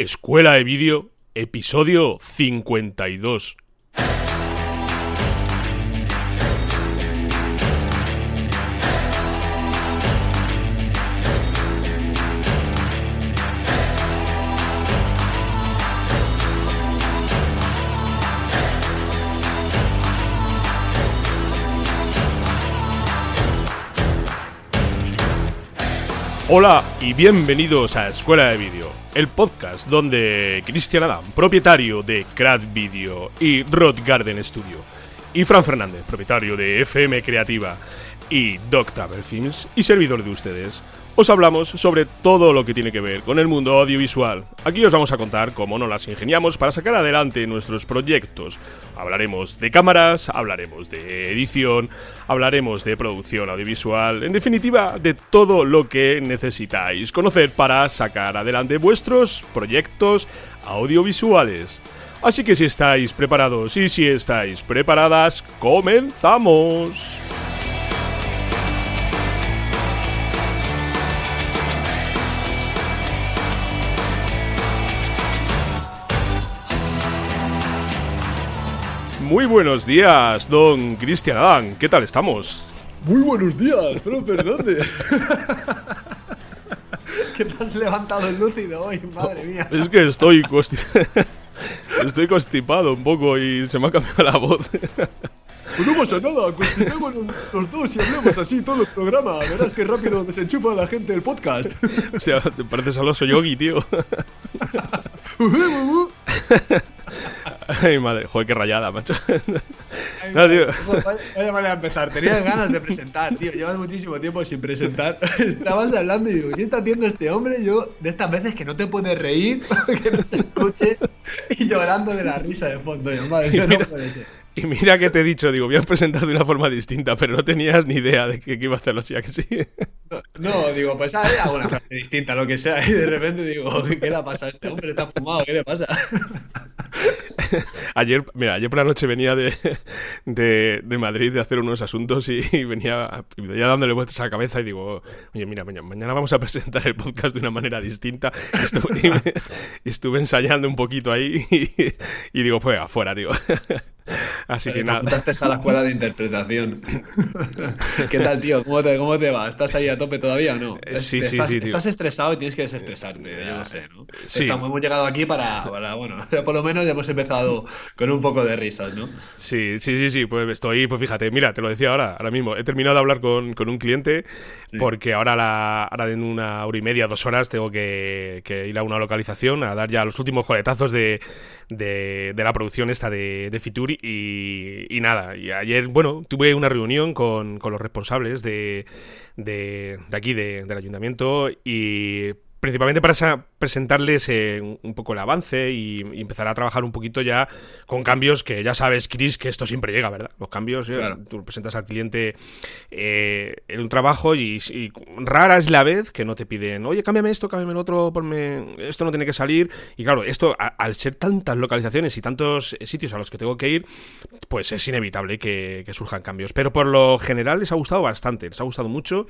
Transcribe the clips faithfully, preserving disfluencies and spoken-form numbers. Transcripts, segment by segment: Escuela de Vídeo, episodio cincuenta y dos. Hola y bienvenidos a Escuela de Vídeo, el podcast donde Cristian Adán, propietario de Crad Video y Rod Garden Studio, y Fran Fernández, propietario de F M Creativa y Doctable Films y servidor de ustedes, os hablamos sobre todo lo que tiene que ver con el mundo audiovisual. Aquí os vamos a contar cómo nos las ingeniamos para sacar adelante nuestros proyectos. Hablaremos de cámaras, hablaremos de edición, hablaremos de producción audiovisual, en definitiva, de todo lo que necesitáis conocer para sacar adelante vuestros proyectos audiovisuales. Así que si estáis preparados y si estáis preparadas, ¡comenzamos! Muy buenos días, don Cristian Adán. ¿Qué tal estamos? Muy buenos días, Fran Fernández. ¿Qué te has levantado el lúcido hoy? Madre mía. Es que estoy constipado, estoy constipado un poco y se me ha cambiado la voz. Pues no pasa nada, constipemos los dos y hablemos así todo el programa. Verás que rápido desenchufa a la gente el podcast. O sea, te pareces al oso Yogi, tío. Ay, madre, joder, qué rayada, macho. Ay, no, tío. Vaya, vaya manera de empezar. Tenías ganas de presentar, tío. Llevas muchísimo tiempo sin presentar. Estabas hablando y digo, ¿qué está haciendo este hombre? Yo, de estas veces que no te puedes reír, que no se escuche, y llorando de la risa de fondo. Yo, madre, mira, no puede ser. Y mira que te he dicho, digo, voy a presentar de una forma distinta, pero no tenías ni idea de que, que iba a hacerlo así, ¿a que sí? No, no, digo, pues ¿sabes? Hago una frase distinta, lo que sea, y de repente digo, ¿qué le pasa a este hombre? Está fumado, ¿qué le pasa? Ayer, mira, ayer por la noche venía de, de, de Madrid de hacer unos asuntos y, y venía ya dándole vueltas a la cabeza y digo, oye, mira, mañana, mañana vamos a presentar el podcast de una manera distinta. Y estuve, y me, y estuve ensayando un poquito ahí y, y digo, pues afuera, tío. Así que nada. Te apuntaste a la escuela de interpretación. ¿Qué tal, tío? ¿Cómo te, cómo te va? ¿Estás ahí a tope todavía o no? Sí, sí, estás, sí, tío. Estás estresado y tienes que desestresarte, yo no sé, ¿no? Sí. Estamos, hemos llegado aquí para, para, bueno, por lo menos ya hemos empezado con un poco de risas, ¿no? Sí, sí, sí, sí, pues estoy, pues fíjate, mira, te lo decía ahora, ahora mismo, he terminado de hablar con, con un cliente, sí. Porque ahora, la, ahora en una hora y media, dos horas, tengo que, que ir a una localización a dar ya los últimos coletazos de, de, de la producción esta de, de Fitur. Y, y nada, y ayer, bueno, tuve una reunión con, con los responsables de, de, de aquí, de, del ayuntamiento, y principalmente para esa, presentarles eh, un poco el avance y, y empezar a trabajar un poquito ya con cambios que ya sabes, Chris, que esto siempre llega, ¿verdad? Los cambios, claro. eh, tú presentas al cliente eh, en un trabajo y, y rara es la vez que no te piden, oye, cámbiame esto, cámbiame el otro, ponme... esto no tiene que salir. Y claro, esto, a, al ser tantas localizaciones y tantos sitios a los que tengo que ir, pues es inevitable que, que surjan cambios. Pero por lo general les ha gustado bastante, les ha gustado mucho.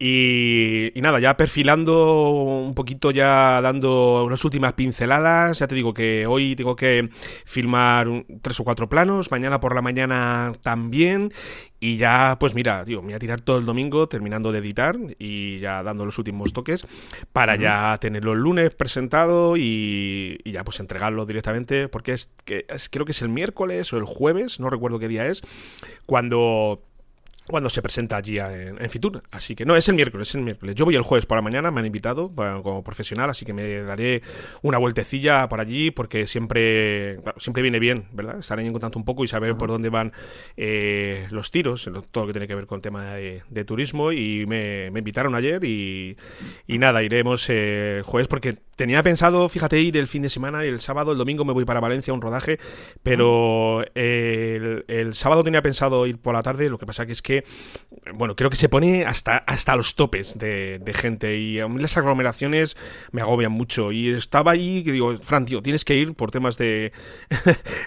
Y, y nada, ya perfilando un poquito, ya dando unas últimas pinceladas. Ya te digo que hoy tengo que filmar tres o cuatro planos, mañana por la mañana también. Y ya, pues mira, tío, me voy a tirar todo el domingo terminando de editar y ya dando los últimos toques para uh-huh. ya tenerlo el lunes presentado y, y ya pues entregarlo directamente. Porque es que es, creo que es el miércoles o el jueves, no recuerdo qué día es, cuando... cuando se presenta allí en, en Fitur. Así que no, es el miércoles, es el miércoles. Yo voy el jueves por la mañana, me han invitado para, como profesional, así que me daré una vueltecilla por allí porque siempre claro, siempre viene bien, ¿verdad? Estar ahí en contacto un poco y saber por dónde van eh, los tiros, todo lo que tiene que ver con tema de, de turismo. Y me, me invitaron ayer y, y nada, iremos eh, jueves porque tenía pensado, fíjate, ir el fin de semana, el sábado, el domingo me voy para Valencia a un rodaje, pero eh, el, el sábado tenía pensado ir por la tarde, lo que pasa que es que bueno, creo que se pone hasta, hasta los topes de, de gente y a mí las aglomeraciones me agobian mucho y estaba ahí que digo, Fran, tío, tienes que ir por temas de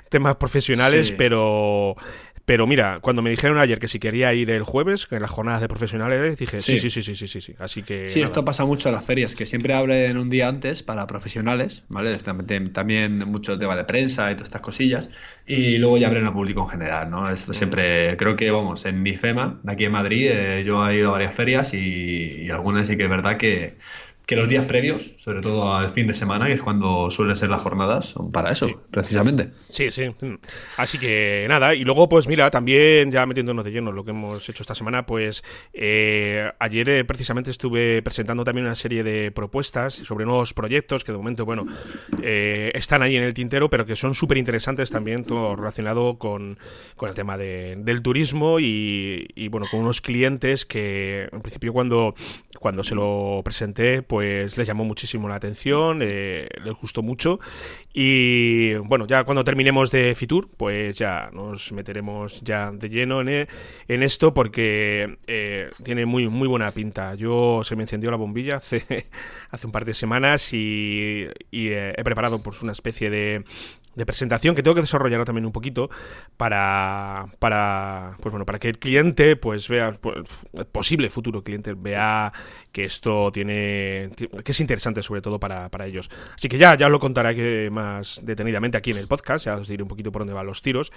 temas profesionales, sí. pero Pero mira, cuando me dijeron ayer que si quería ir el jueves, en las jornadas de profesionales, dije sí, sí, sí, sí, sí, sí, sí. Así que sí, nada. Esto pasa mucho en las ferias, que siempre abren un día antes para profesionales, ¿vale? También mucho tema de prensa y todas estas cosillas, y luego ya abren al público en general, ¿no? Esto siempre, creo que, vamos, en mi IFEMA, aquí en Madrid, eh, yo he ido a varias ferias y, y algunas sí que es verdad que... que los días previos, sobre todo al fin de semana, que es cuando suelen ser las jornadas, son para eso, sí, precisamente. Sí, sí. Así que nada, y luego pues mira, también ya metiéndonos de lleno lo que hemos hecho esta semana, pues eh, ayer eh, precisamente estuve presentando también una serie de propuestas sobre nuevos proyectos que de momento, bueno, eh, están ahí en el tintero, pero que son súper interesantes también, todo relacionado con, con el tema de, del turismo y, y bueno, con unos clientes que en principio cuando, cuando se lo presenté, pues les llamó muchísimo la atención, eh, les gustó mucho y bueno, ya cuando terminemos de Fitur, pues ya nos meteremos ya de lleno en, en esto porque eh, tiene muy, muy buena pinta. Yo se me encendió la bombilla hace, hace un par de semanas y, y eh, he preparado pues una especie de, de presentación que tengo que desarrollar también un poquito para, para, pues bueno, para que el cliente pues vea, pues, posible futuro cliente vea que esto tiene, que es interesante sobre todo para, para ellos. Así que ya, ya os lo contaré que más detenidamente aquí en el podcast, ya os diré un poquito por dónde van los tiros,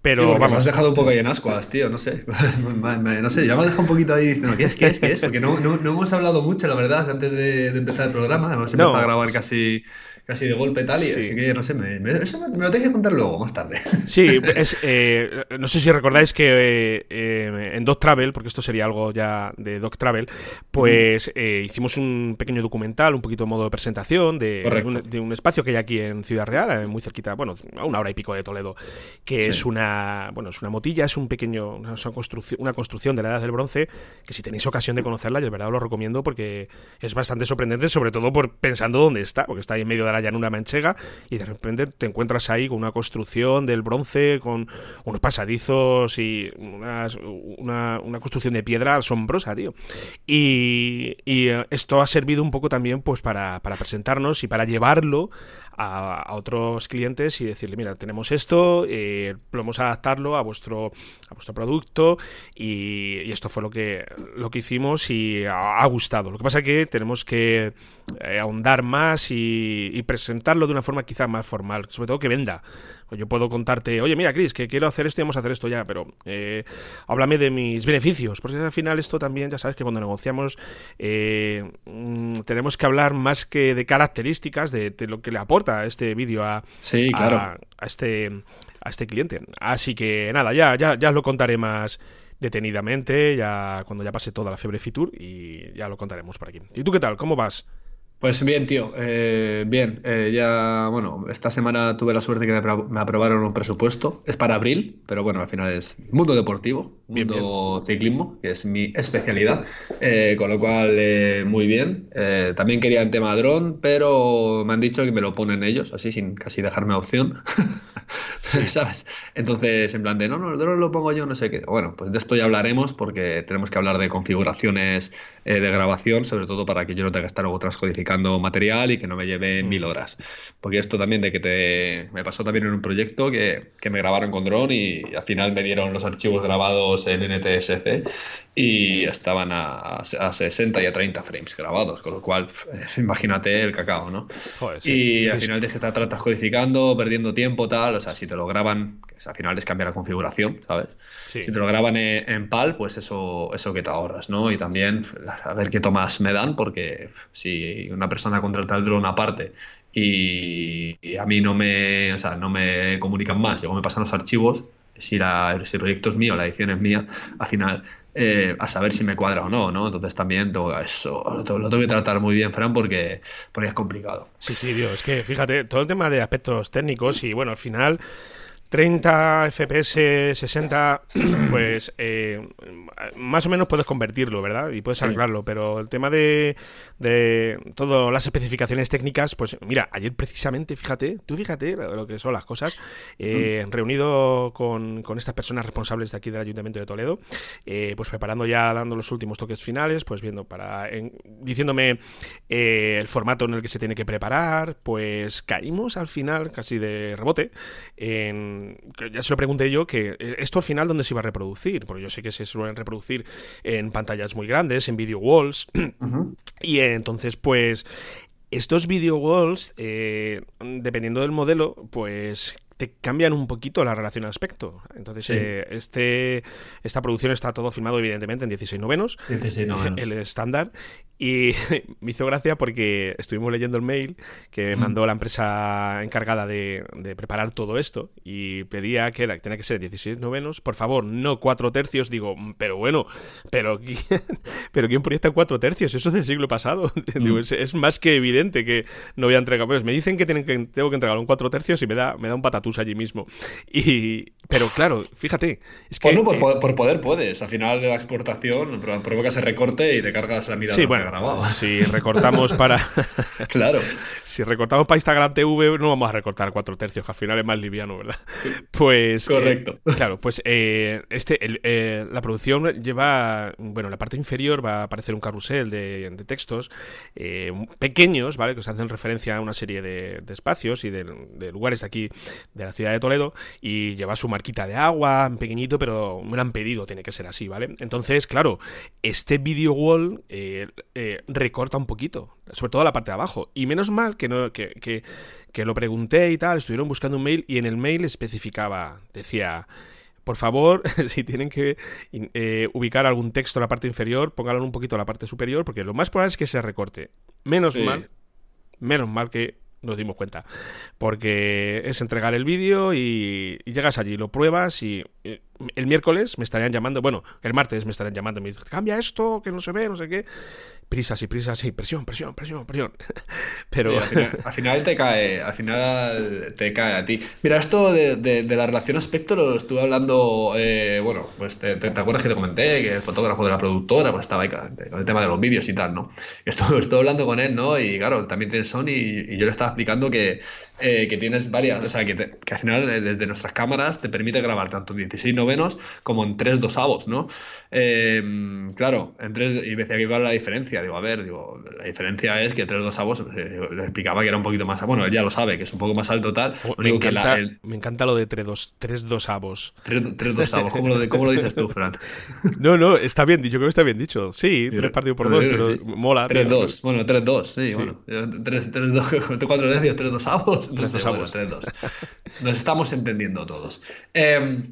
pero sí, vamos. Me has dejado un poco ahí en ascuas, tío, no sé. No sé, ya me has dejado un poquito ahí diciendo ¿qué es, qué es, qué es? Porque no, no, no hemos hablado mucho, la verdad, antes de, de empezar el programa, hemos empezado no. a grabar casi... casi de golpe tal y sí. Así que no sé, me, me, eso me, me lo tenéis que contar luego, más tarde. Sí, es, eh, no sé si recordáis que eh, eh, en Doc Travel, porque esto sería algo ya de Doc Travel, pues mm. eh, hicimos un pequeño documental, un poquito de modo de presentación de, de, un, de un espacio que hay aquí en Ciudad Real, muy cerquita, bueno, a una hora y pico de Toledo, que sí. es una bueno es una motilla, es un pequeño una, una, construcción, una construcción de la Edad del Bronce, que si tenéis ocasión de conocerla, yo de verdad os lo recomiendo porque es bastante sorprendente, sobre todo por pensando dónde está, porque está ahí en medio de la llanura manchega y de repente te encuentras ahí con una construcción del bronce con unos pasadizos y unas, una, una construcción de piedra asombrosa, tío, y, y esto ha servido un poco también pues para, para presentarnos y para llevarlo a, a otros clientes y decirle, mira, tenemos esto, eh, vamos a adaptarlo a vuestro a vuestro producto y, y esto fue lo que, lo que hicimos y ha, ha gustado. Lo que pasa es que tenemos que eh, ahondar más y, y presentarlo de una forma quizá más formal, sobre todo que venda. Yo puedo contarte, oye, mira, Chris, que quiero hacer esto y vamos a hacer esto ya, pero eh, háblame de mis beneficios, porque al final esto también, ya sabes que cuando negociamos eh, tenemos que hablar más que de características, de, de lo que le aporta este vídeo a, sí, claro. a, a, este, a este cliente. Así que nada, ya, ya, ya os lo contaré más detenidamente, ya cuando ya pase toda la fiebre Fitur y ya lo contaremos por aquí. ¿Y tú qué tal? ¿Cómo vas? Pues bien, tío, eh, bien, eh, ya, bueno, esta semana tuve la suerte que me, apro- me aprobaron un presupuesto, es para abril, pero bueno, al final es mundo deportivo, bien, mundo bien. Ciclismo, que es mi especialidad, eh, con lo cual, eh, muy bien, eh, también quería el tema dron, pero me han dicho que me lo ponen ellos, así, sin casi dejarme opción, sí. ¿Sabes? Entonces, en plan de, no, no, el dron lo pongo yo, no sé qué, bueno, pues de esto ya hablaremos, porque tenemos que hablar de configuraciones eh, de grabación, sobre todo para que yo no tenga que estar luego transcodificando material y que no me lleve mil horas, porque esto también de que te me pasó también en un proyecto que, que me grabaron con dron y, y al final me dieron los archivos grabados en N T S C y estaban a, a sesenta y a treinta frames grabados, con lo cual pff, imagínate el cacao, ¿no? Joder, sí. Y al final tienes que estar transcodificando, perdiendo tiempo, tal, o sea, si te lo graban, al final es cambiar la configuración, ¿sabes? Sí. Si te lo graban en, en PAL, pues eso, eso que te ahorras, ¿no? Y también a ver qué tomas me dan, porque si una persona contrata el dron aparte y, y a mí no me, o sea, no me comunican más, luego me pasan los archivos, si, la, si el proyecto es mío, la edición es mía, al final eh, a saber si me cuadra o no, ¿no? Entonces también tengo, eso lo tengo, lo tengo que tratar muy bien, Fran, porque, porque es complicado. Sí, sí, tío, es que fíjate, todo el tema de aspectos técnicos y bueno, al final... treinta F P S, sesenta, pues eh, más o menos puedes convertirlo, ¿verdad? Y puedes sí. arreglarlo, pero el tema de, de todas las especificaciones técnicas, pues mira, ayer precisamente, fíjate, tú fíjate lo que son las cosas, eh, mm. reunido con, con estas personas responsables de aquí del Ayuntamiento de Toledo, eh, pues preparando ya, dando los últimos toques finales, pues viendo para, en, diciéndome eh, el formato en el que se tiene que preparar, pues caímos al final casi de rebote en eh, ya se lo pregunté yo, que esto al final dónde se iba a reproducir, porque yo sé que se suelen reproducir en pantallas muy grandes, en video walls, uh-huh. y eh, entonces pues estos video walls, eh, dependiendo del modelo, pues te cambian un poquito la relación aspecto. Entonces, sí. eh, este esta producción está todo filmado, evidentemente, en dieciséis novenos. dieciséis novenos. El estándar. Y me hizo gracia porque estuvimos leyendo el mail que sí. mandó la empresa encargada de, de preparar todo esto y pedía que, era, que tenía que ser dieciséis novenos. Por favor, no cuatro tercios. Digo, pero bueno, pero ¿quién, pero ¿quién proyecta cuatro tercios? Eso es del siglo pasado. Mm. Digo, es, es más que evidente que no voy a entregar. Pues me dicen que, tienen que tengo que entregar un cuatro tercios y me da, me da un patatús allí mismo. Y, pero claro, fíjate. Es que, bueno, por, eh, por poder puedes. Al final de la exportación provocas el recorte y te cargas la mirada. Sí, bueno. Grabado. Si recortamos para claro. si recortamos para Instagram T V, no vamos a recortar cuatro tercios, que al final es más liviano, ¿verdad? Pues correcto. Eh, claro, pues eh, este el, eh, la producción lleva, bueno, en la parte inferior va a aparecer un carrusel de, de textos eh, pequeños, ¿vale? Que se hacen referencia a una serie de, de espacios y de, de lugares de aquí de la ciudad de Toledo, y lleva su marquita de agua, pequeñito, pero me lo han pedido, tiene que ser así, ¿vale? Entonces, claro, este video wall eh, Eh, recorta un poquito, sobre todo la parte de abajo, y menos mal que, no, que, que, que lo pregunté y tal, estuvieron buscando un mail y en el mail especificaba, decía, por favor, si tienen que eh, ubicar algún texto en la parte inferior, pónganlo un poquito en la parte superior, porque lo más probable es que se recorte. Menos sí. mal, menos mal que nos dimos cuenta, porque es entregar el vídeo y, y llegas allí, lo pruebas y el miércoles me estarían llamando, bueno, el martes me estarían llamando y me dicen, cambia esto, que no se ve, no sé qué, prisas y prisas y presión, presión, presión, presión. Pero sí, al, final, al final te cae, al final te cae a ti. Mira, esto de, de, de la relación aspecto lo estuve hablando, eh, bueno, pues te, te, te acuerdas que te comenté que el fotógrafo de la productora pues estaba ahí con el tema de los vídeos y tal, ¿no? Estuve, estuve hablando con él, ¿no? Y claro, también tiene Sony y, y yo le estaba explicando que, eh, que tienes varias, o sea, que, te, que al final desde nuestras cámaras te permite grabar tanto dieciséis novenos como en tres dosavos, ¿no? Eh, claro, en tres, y me decía que igual la diferencia, digo, a ver, digo, la diferencia es que tres dosavos, eh, le explicaba que era un poquito más, bueno, él ya lo sabe, que es un poco más alto tal. Me, digo encanta, que la, el, me encanta lo de tres dosavos. tres dosavos, ¿cómo lo, ¿cómo lo dices tú, Fran? No, no, está bien, yo creo que está bien dicho, sí, tres partidos por dos, pero sí. mola. tres dos, bueno, tres dos, sí, sí, bueno, tres dos, cuatro decios, tres dosavos, no sé, bueno, tres dos. Nos estamos entendiendo todos. Eh...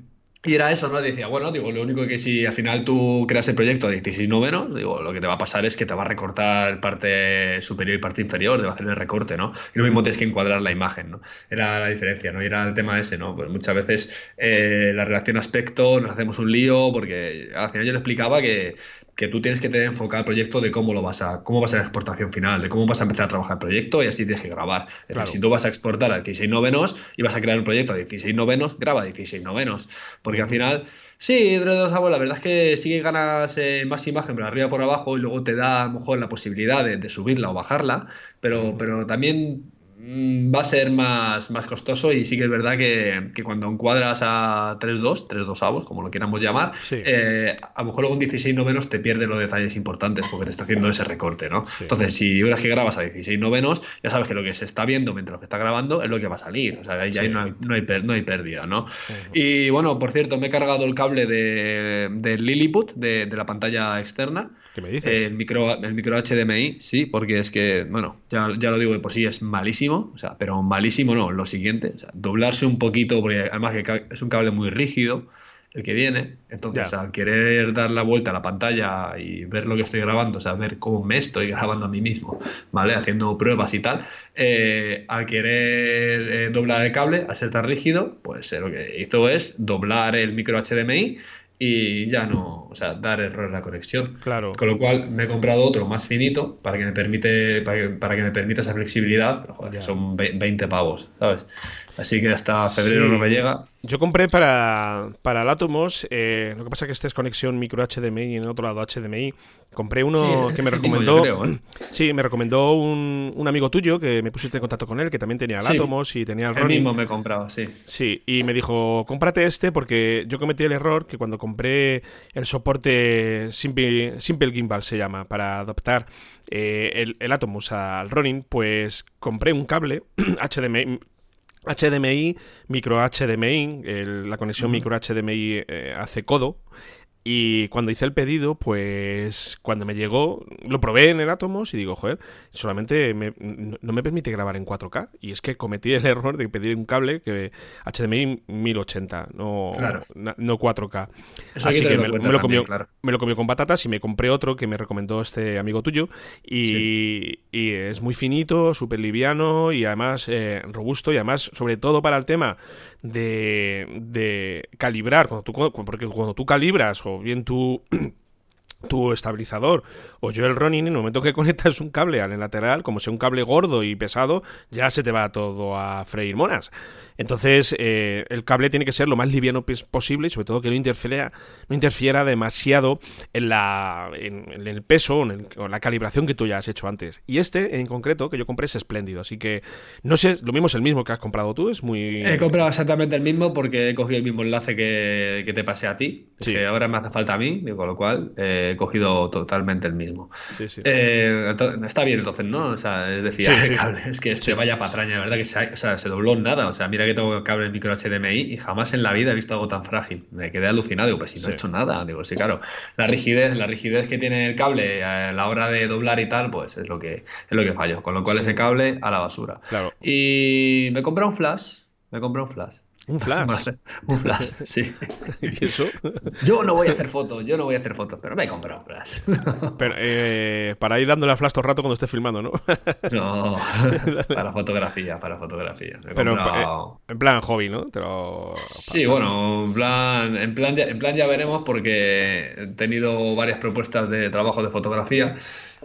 Y era eso, ¿no? Decía, bueno, digo, lo único que si al final tú creas el proyecto de dieciséis novenos, digo, lo que te va a pasar es que te va a recortar parte superior y parte inferior, te va a hacer el recorte, ¿no? Y lo mismo tienes que encuadrar la imagen, ¿no? Era la diferencia, ¿no? Y era el tema ese, ¿no? Pues muchas veces eh, la relación aspecto, nos hacemos un lío, porque al final yo le explicaba que, que tú tienes que tener enfocado el proyecto de cómo lo vas a, cómo vas a la exportación final, de cómo vas a empezar a trabajar el proyecto y así tienes que grabar. Es claro. decir, si tú vas a exportar a dieciséis novenos y vas a crear un proyecto a dieciséis novenos, graba dieciséis novenos. Porque al final, sí, tres dosavos, la verdad es que sí que ganas eh, más imagen por arriba por abajo y luego te da a lo mejor la posibilidad de, de subirla o bajarla, pero, pero también mmm, va a ser más, más costoso y sí que es verdad que, que cuando encuadras a tres dos, tres dosavos, como lo queramos llamar, sí. eh, a lo mejor luego en dieciséis novenos te pierdes los detalles importantes porque te está haciendo ese recorte, ¿no? Sí. Entonces, si verás que grabas a dieciséis novenos, ya sabes que lo que se está viendo mientras que está grabando es lo que va a salir, o sea, ahí ya sí. no, hay, no, hay, no hay pérdida, ¿no? Sí. Y bueno, por cierto, me he cargado el cable de, de Lilliput, de, de la pantalla externa. ¿Qué me dices? El micro, el micro H D M I, sí, porque es que, bueno, ya, ya lo digo de por sí, es malísimo, o sea, pero malísimo no, lo siguiente, o sea, doblarse un poquito, porque además que es un cable muy rígido el que viene, entonces ya. al querer dar la vuelta a la pantalla y ver lo que estoy grabando, o sea, ver cómo me estoy grabando a mí mismo, ¿vale? Haciendo pruebas y tal, eh, al querer eh, doblar el cable, al ser tan rígido, pues eh, lo que hizo es doblar el micro H D M I y ya no, o sea, dar error en la conexión. Claro. Con lo cual me he comprado otro más finito para que me permite para que, para que me permita esa flexibilidad, pero joder, son veinte pavos, ¿sabes? Así que hasta febrero sí. no me llega. Yo compré para, para el Atomos, eh, lo que pasa es que este es conexión micro H D M I y en el otro lado H D M I. Compré uno sí, que me recomendó yo creo, ¿eh? Sí, me recomendó un, un amigo tuyo que me pusiste en contacto con él, que también tenía el sí, Atomos y tenía el Ronin. El mismo me he comprado, sí. Sí, y me dijo, cómprate este porque yo cometí el error que cuando compré el soporte Simple, Simple Gimbal, se llama, para adaptar eh, el, el Atomos al Ronin, pues compré un cable H D M I H D M I, micro H D M I, el, la conexión uh-huh. micro H D M I eh, hace codo. Y cuando hice el pedido, pues cuando me llegó, lo probé en el Atomos y digo, joder, solamente me, no me permite grabar en cuatro K. Y es que cometí el error de pedir un cable que H D M I mil ochenta, no, claro. no, no cuatro K. Eso así que me, me, lo también, comió, claro. me lo comió con patatas y me compré otro que me recomendó este amigo tuyo. Y, sí. y es muy finito, súper liviano y además eh, robusto y además, sobre todo para el tema de, de calibrar, cuando tú, porque cuando tú calibras o bien tu, tu estabilizador o yo el Ronin, en el momento que conectas un cable al lateral, como sea un cable gordo y pesado, ya se te va todo a freír monas. Entonces eh, el cable tiene que ser lo más liviano posible y sobre todo que no interfiera, no interfiera demasiado en, la, en, en el peso o en, el, o en la calibración que tú ya has hecho antes. Y este en concreto que yo compré es espléndido, así que no sé, lo mismo es el mismo que has comprado tú, es muy... He comprado exactamente el mismo porque he cogido el mismo enlace que, que te pasé a ti, sí. que ahora me hace falta a mí, con lo cual... Eh... he cogido totalmente el mismo. Sí, sí. Eh, está bien entonces, ¿no? O sea, decía, sí, sí. Cable, es que este sí. vaya patraña, la verdad que se, o sea, se dobló en nada. O sea, mira que tengo cable en micro H D M I y jamás en la vida he visto algo tan frágil. Me quedé alucinado, digo, pues si no sí. he hecho nada. Digo, sí, claro. La rigidez, la rigidez que tiene el cable a la hora de doblar y tal, pues es lo que es lo que falló. Con lo cual sí. ese cable a la basura. Claro. Y me compré un flash. Me compré un flash. Un flash. Un flash, sí. ¿Y eso? Yo no voy a hacer fotos, yo no voy a hacer fotos, pero me he comprado un flash. Pero, eh, para ir dándole a flash todo el rato cuando esté filmando, ¿no? No, para fotografía, para fotografía. Me he pero comprado... en plan hobby, ¿no? Pero... Sí, bueno, en plan, en, plan ya, en plan ya veremos porque he tenido varias propuestas de trabajo de fotografía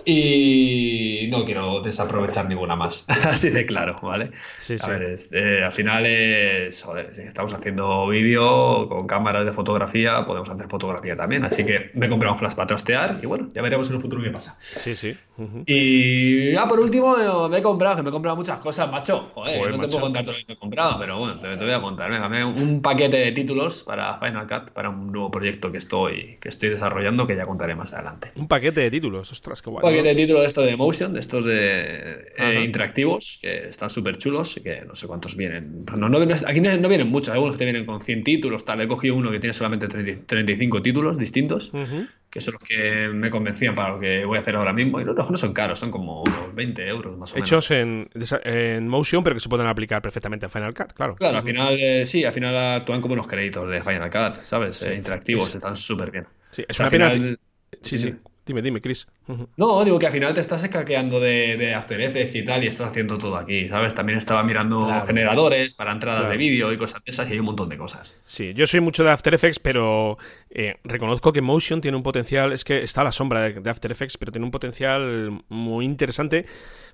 y no quiero desaprovechar ninguna más. Así de claro, ¿vale? Sí, sí. A ver, es, eh, al final es... Joder, estamos haciendo vídeo con cámaras de fotografía, podemos hacer fotografía también, así que me he comprado un flash para trastear y bueno, ya veremos en un futuro qué pasa. Sí, sí. Uh-huh. Y ya ah, por último me he comprado, que me he comprado muchas cosas, macho. Joder, Joder no macho. Te puedo contar todo lo que he comprado, pero bueno, te, te voy a contar. Venga, me un paquete de títulos para Final Cut, para un nuevo proyecto que estoy, que estoy desarrollando, que ya contaré más adelante. Un paquete de títulos, ostras, qué guay. Un paquete de títulos de estos de Motion, de estos de eh, interactivos, que están súper chulos y que no sé cuántos vienen. No, no, aquí no, no vienen muchos, algunos te vienen con cien títulos, tal. He cogido uno que tiene solamente treinta, treinta y cinco títulos distintos, uh-huh. que son los que me convencían para lo que voy a hacer ahora mismo. Y no, no son caros, son como unos veinte euros más o Hechos menos. Hechos en, en Motion, pero que se pueden aplicar perfectamente a Final Cut, claro. Claro, al final eh, sí, al final actúan como unos créditos de Final Cut, ¿sabes? Sí, eh, interactivos, sí. están súper bien. Sí, es una pena. Final, sí, sí. sí. Dime, dime, Chris. Uh-huh. No, digo que al final te estás escaqueando de, de After Effects y tal, y estás haciendo todo aquí, ¿sabes? También estaba mirando claro. generadores para entradas claro. de vídeo y cosas de esas, y hay un montón de cosas. Sí, yo soy mucho de After Effects, pero eh, reconozco que Motion tiene un potencial, es que está a la sombra de, de After Effects, pero tiene un potencial muy interesante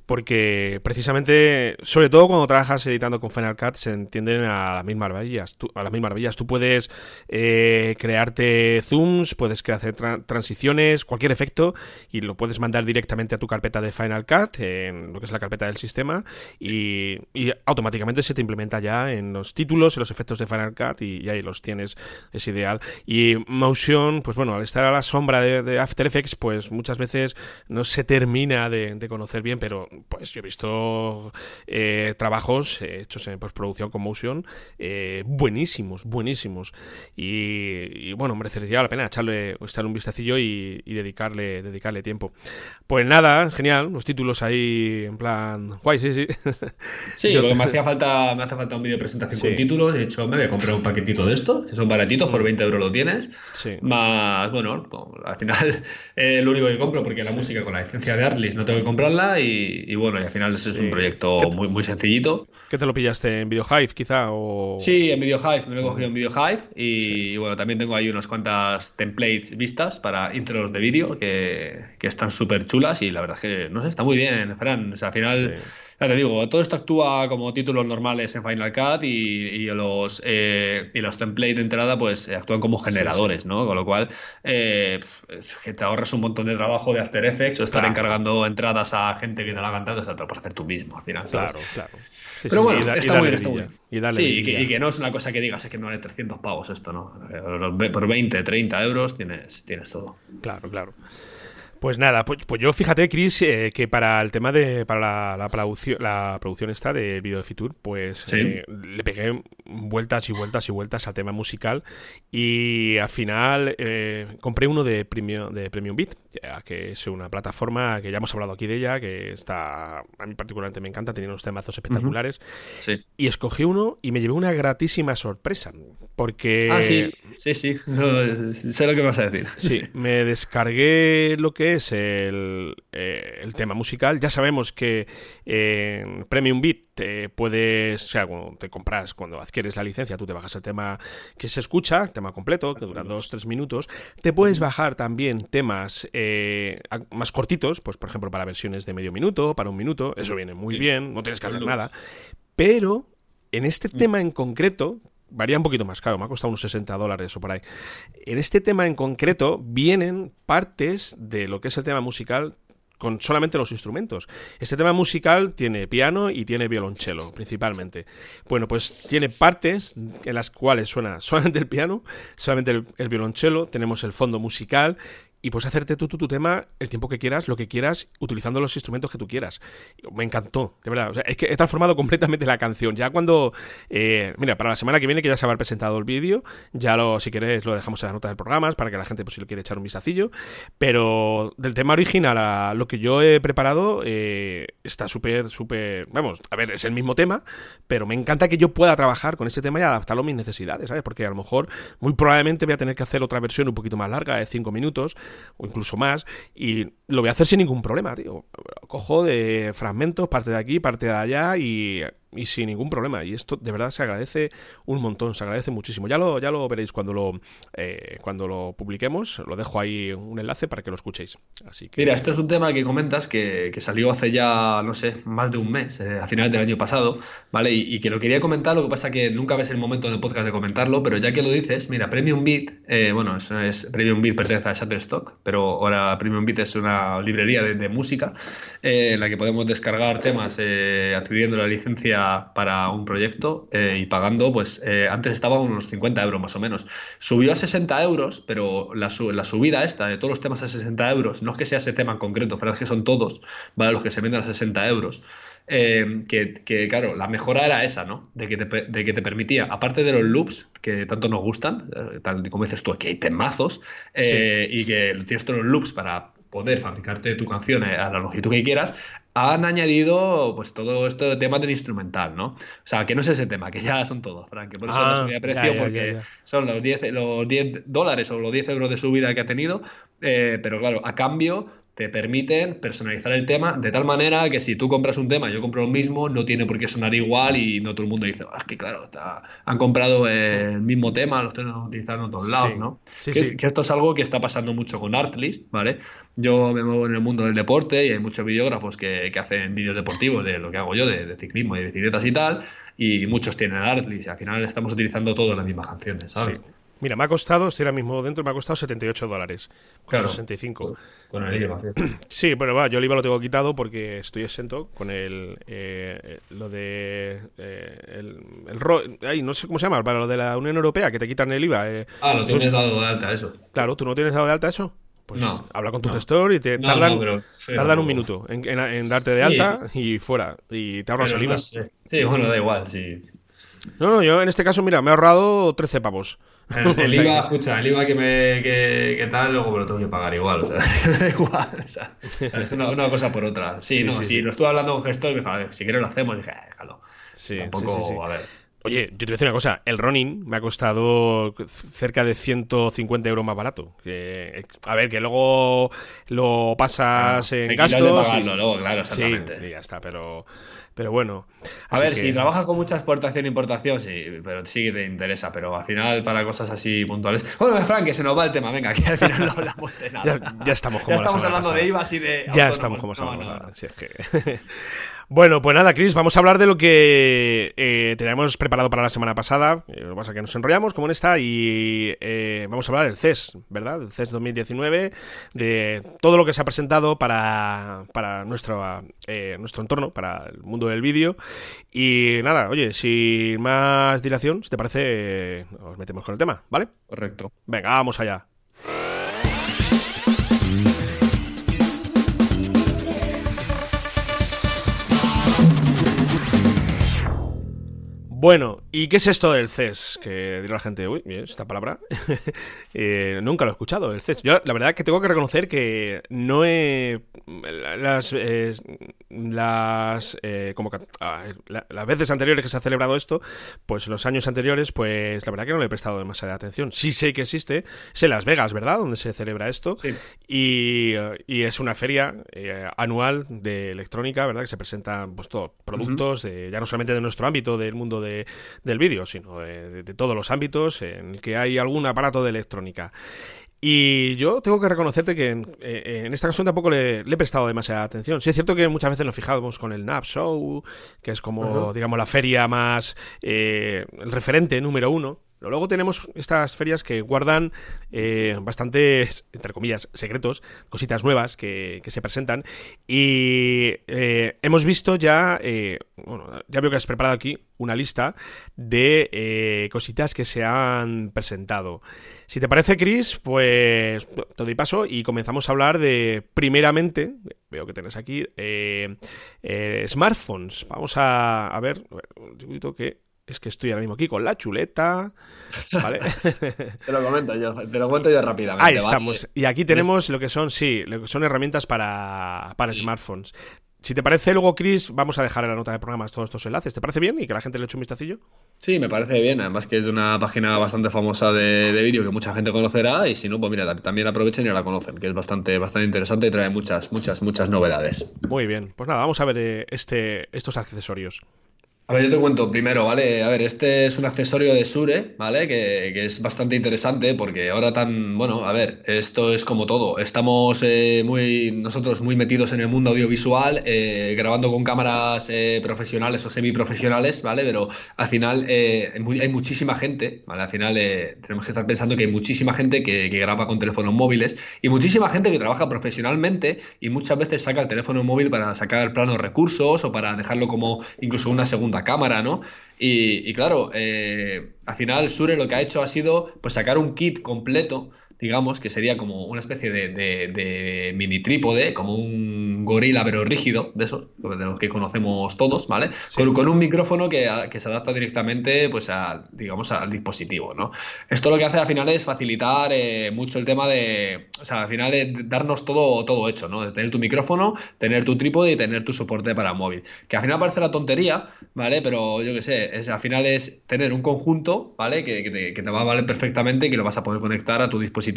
porque precisamente, sobre todo cuando trabajas editando con Final Cut, se entienden a las mil maravillas. Tú, a las mil maravillas. Tú puedes eh, crearte zooms, puedes hacer tra- transiciones, cualquier efecto Perfecto, y lo puedes mandar directamente a tu carpeta de Final Cut, en lo que es la carpeta del sistema, y, y automáticamente se te implementa ya en los títulos, en los efectos de Final Cut, y, y ahí los tienes, es ideal. Y Motion, pues bueno, al estar a la sombra de, de After Effects, pues muchas veces no se termina de, de conocer bien, pero pues yo he visto eh, trabajos hechos en postproducción con Motion eh, buenísimos, buenísimos. Y, y bueno, merecería la pena echarle, echarle un vistacillo y, y dedicar Dedicarle, dedicarle tiempo. Pues nada, genial, unos títulos ahí en plan guay, sí, sí. Sí, yo... lo que me hacía falta, me hace falta un vídeo de presentación sí. con títulos. De hecho, me voy a comprar un paquetito de estos, que son baratitos, por veinte euros lo tienes. Sí. Más, bueno, al final eh, lo único que compro, porque la sí. música con la licencia de Artlist no tengo que comprarla y, y bueno, y al final ese sí. es un proyecto te... muy, muy sencillito. ¿Qué te lo pillaste? ¿En VideoHive quizá? O... Sí, en VideoHive, me lo he cogido en VideoHive y, sí. y bueno, también tengo ahí unas cuantas templates vistas para intros de vídeo. Que, que están súper chulas y la verdad es que, no sé, está muy bien, Fran. O sea, al final, sí. ya te digo, todo esto actúa como títulos normales en Final Cut y, y, los, eh, y los templates de entrada pues actúan como generadores, sí, sí. ¿no? Con lo cual, eh, que te ahorras un montón de trabajo de After Effects o estar claro. encargando entradas a gente que no la ha cantado, o sea, te lo puedes hacer tú mismo al final, ¿sabes? Claro, claro. Sí, pero sí, bueno, da, está muy bien, está muy bien. Y, dale, sí, y, que, y que no es una cosa que digas, es que no vale trescientos pavos esto, ¿no? Por veinte, treinta euros tienes, tienes todo. Claro, claro. Pues nada, pues, pues yo fíjate, Chris, eh, que para el tema de para la, la, producción, la producción esta del vídeo de Fitur, pues ¿sí? eh, le pegué vueltas y vueltas y vueltas al tema musical y al final eh, compré uno de Premium, de Premium Beat, que es una plataforma que ya hemos hablado aquí de ella, que está, a mí particularmente me encanta, tiene unos temazos espectaculares, uh-huh. sí. y escogí uno y me llevé una gratísima sorpresa, porque... Ah, sí, sí, sí, no, sé lo que vas a decir. Sí, me descargué lo que es el, eh, el tema musical. Ya sabemos que eh, Premium Beat te puedes, o sea, cuando te compras, cuando adquieres la licencia, tú te bajas el tema que se escucha, el tema completo, que dura dos, tres minutos. Te puedes bajar también temas eh, más cortitos, pues por ejemplo para versiones de medio minuto, para un minuto, eso viene muy sí. bien, no tienes que hacer nada. Pero en este sí. tema en concreto, varía un poquito más, claro, me ha costado unos sesenta dólares o por ahí. En este tema en concreto vienen partes de lo que es el tema musical con solamente los instrumentos. Este tema musical tiene piano y tiene violonchelo, principalmente. Bueno, pues tiene partes en las cuales suena solamente el piano, solamente el, el violonchelo, tenemos el fondo musical... Y puedes hacerte tú, tú tu tema el tiempo que quieras, lo que quieras, utilizando los instrumentos que tú quieras. Me encantó, de verdad. O sea, es que he transformado completamente la canción. Ya cuando... Eh, mira, para la semana que viene, que ya se habrá presentado el vídeo, ya lo, si queréis, lo dejamos en las notas del programa para que la gente, pues, si lo quiere echar un vistacillo. Pero del tema original a lo que yo he preparado, eh, está súper, súper... Vamos, a ver, es el mismo tema, pero me encanta que yo pueda trabajar con este tema y adaptarlo a mis necesidades, ¿sabes? Porque a lo mejor, muy probablemente, voy a tener que hacer otra versión un poquito más larga, de cinco minutos, o incluso más, y lo voy a hacer sin ningún problema, tío. Cojo de fragmentos, parte de aquí, parte de allá y, y sin ningún problema. Y esto de verdad se agradece un montón, se agradece muchísimo. Ya lo, ya lo veréis cuando lo eh, cuando lo publiquemos, lo dejo ahí un enlace para que lo escuchéis. Así que... Mira, esto es un tema que comentas que, que salió hace ya, no sé, más de un mes, eh, a finales del año pasado, ¿vale? Y, y que lo quería comentar, lo que pasa que nunca ves el momento en el podcast de comentarlo, pero ya que lo dices, mira, Premium Beat, eh, bueno, es, es Premium Beat pertenece a Shutterstock, pero ahora Premium Beat es una librería de, de música eh, en la que podemos descargar temas eh, adquiriendo la licencia para un proyecto eh, y pagando, pues eh, antes estaba unos cincuenta euros más o menos, subió a sesenta euros, pero la, la subida esta de todos los temas a sesenta euros, no es que sea ese tema en concreto, pero es que son todos, ¿vale?, los que se venden a sesenta euros. Eh, que, que claro, la mejora era esa, ¿no? De que, te, de que te permitía, aparte de los loops que tanto nos gustan, tal como dices tú, aquí hay temazos, eh, sí. y que tienes todos los loops para poder fabricarte tu canción a la longitud que quieras, han añadido pues todo esto de tema del instrumental, ¿no? O sea, que no es ese tema, que ya son todos, Frank, que por eso ah, la subida de precio, ya, ya, porque ya, ya. son los diez dólares o los diez euros de subida que ha tenido, eh, pero claro, a cambio... te permiten personalizar el tema de tal manera que si tú compras un tema, yo compro el mismo, no tiene por qué sonar igual y no todo el mundo dice, ah, es que claro, está, han comprado el mismo tema, lo están utilizando en todos lados, sí. ¿no? Sí, que, sí. que esto es algo que está pasando mucho con Artlist, ¿vale? Yo me muevo en el mundo del deporte y hay muchos videógrafos que, que hacen vídeos deportivos de lo que hago yo, de, de ciclismo y de bicicletas y tal, y muchos tienen Artlist y al final estamos utilizando todas las mismas canciones, ¿sabes? Sí. Mira, me ha costado, estoy ahora mismo dentro, me ha costado setenta y ocho dólares. Claro. sesenta y cinco. Con el I V A. Sí, bueno, va, yo el I V A lo tengo quitado porque estoy exento con el. Eh, lo de. Eh, el, el ro- ay, no sé cómo se llama, para lo de la Unión Europea, que te quitan el I V A. Eh. Ah, lo tienes dado de alta, eso. Claro, ¿tú no tienes dado de alta eso? Pues no, habla con tu no. gestor y te no, tardan, no, pero, sí, tardan no. un minuto en, en, en darte de sí. alta y fuera. Y te ahorras el I V A. No sé. Sí, bueno, da igual, sí. No, no, yo en este caso, mira, me he ahorrado trece pavos. El, el I V A, escucha, el I V A que me que, que tal, luego me lo tengo que pagar igual, o sea, da igual, o sea, o sea es una, una cosa por otra. Sí, sí no, sí, si sí. lo estuve hablando con gestor, me dijo, si quieres lo hacemos, y dije, ah, déjalo. Sí, Tampoco, sí, sí, sí. a ver. Oye, yo te voy a decir una cosa, el Ronin me ha costado cerca de ciento cincuenta euros más barato. Que, a ver, que luego lo pasas claro, en gastos. De pagarlo, y... luego, claro, exactamente. Sí, ya está, pero... Pero bueno. A ver, que... si trabajas con mucha exportación e importación, sí, pero sí que te interesa. Pero al final, para cosas así puntuales. Bueno, Frank, que se nos va el tema, venga, que al final no hablamos de nada. ya, ya estamos como ya estamos hablando pasada. de I V A y de. Ya estamos como no, no, no. Si es que... Bueno, pues nada, Chris, vamos a hablar de lo que eh, teníamos preparado para la semana pasada. Lo que pasa es que nos enrollamos como en esta y eh, vamos a hablar del C E S, ¿verdad? El C E S dos mil diecinueve, de todo lo que se ha presentado para, para nuestro, eh, nuestro entorno, para el mundo del vídeo. Y nada, oye, sin más dilación, si te parece, nos metemos con el tema, ¿vale? Correcto. Venga, vamos allá. Bueno, ¿y qué es esto del C E S? Que dirá la gente, uy, esta palabra eh, nunca lo he escuchado, el C E S. Yo la verdad que tengo que reconocer que no he... Las... Eh, las... Eh, como que, ah, la, las veces anteriores que se ha celebrado esto, pues los años anteriores, pues la verdad que no le he prestado demasiada atención. Sí sé que existe, es en Las Vegas, ¿verdad? Donde se celebra esto. Sí. Y, y es una feria eh, anual de electrónica, ¿verdad? Que se presentan pues todos productos, uh-huh. de, ya no solamente de nuestro ámbito, del mundo de, del vídeo, sino de, de, de todos los ámbitos en el que hay algún aparato de electrónica. Y yo tengo que reconocerte que en, en esta ocasión tampoco le, le he prestado demasiada atención. Sí, es cierto que muchas veces nos fijamos con el N A B Show, que es como, uh-huh. digamos, la feria más... Eh, el referente número uno. Pero luego tenemos estas ferias que guardan eh, bastantes, entre comillas, secretos, cositas nuevas que, que se presentan. Y eh, hemos visto ya... Eh, bueno, ya veo que has preparado aquí una lista de eh, cositas que se han presentado. Si te parece, Chris, pues te doy paso y comenzamos a hablar de, primeramente, veo que tenés aquí, eh, eh, smartphones. Vamos a, a ver, a ver, un segundito que es que estoy ahora mismo aquí con la chuleta, ¿vale? Te lo comento yo, te lo cuento yo rápidamente. Ahí estamos. ¿Vale? Y aquí tenemos lo que son, sí, lo que son herramientas para, para sí. smartphones. Si te parece, luego, Chris, vamos a dejar en la nota de programas todos estos enlaces. ¿Te parece bien? ¿Y que la gente le eche un vistacillo? Sí, me parece bien. Además que es de una página bastante famosa de, de vídeo que mucha gente conocerá. Y si no, pues mira, también aprovechen y la conocen, que es bastante, bastante interesante y trae muchas, muchas, muchas novedades. Muy bien. Pues nada, vamos a ver este, estos accesorios. A ver, yo te cuento primero, ¿vale? A ver, este es un accesorio de Shure, ¿vale? Que, que es bastante interesante porque ahora tan... Bueno, a ver, esto es como todo. Estamos eh, muy nosotros muy metidos en el mundo audiovisual, eh, grabando con cámaras eh, profesionales o semiprofesionales, ¿vale? Pero al final eh, hay muchísima gente, ¿vale? Al final eh, tenemos que estar pensando que hay muchísima gente que, que graba con teléfonos móviles y muchísima gente que trabaja profesionalmente y muchas veces saca el teléfono móvil para sacar planos recursos o para dejarlo como incluso una segunda cámara, ¿no? Y, y claro, eh, al final Shure lo que ha hecho ha sido pues sacar un kit completo, digamos, que sería como una especie de, de, de mini trípode, como un gorila pero rígido, de esos, de los que conocemos todos, ¿vale? Sí. Con, con un micrófono que, a, que se adapta directamente, pues, a, digamos, al dispositivo, ¿no? Esto lo que hace al final es facilitar eh, mucho el tema de, o sea, al final es darnos todo, todo hecho, ¿no? De tener tu micrófono, tener tu trípode y tener tu soporte para móvil. Que al final parece la tontería, ¿vale? Pero yo qué sé, es, al final es tener un conjunto, ¿vale? Que, que, te, que te va a valer perfectamente y que lo vas a poder conectar a tu dispositivo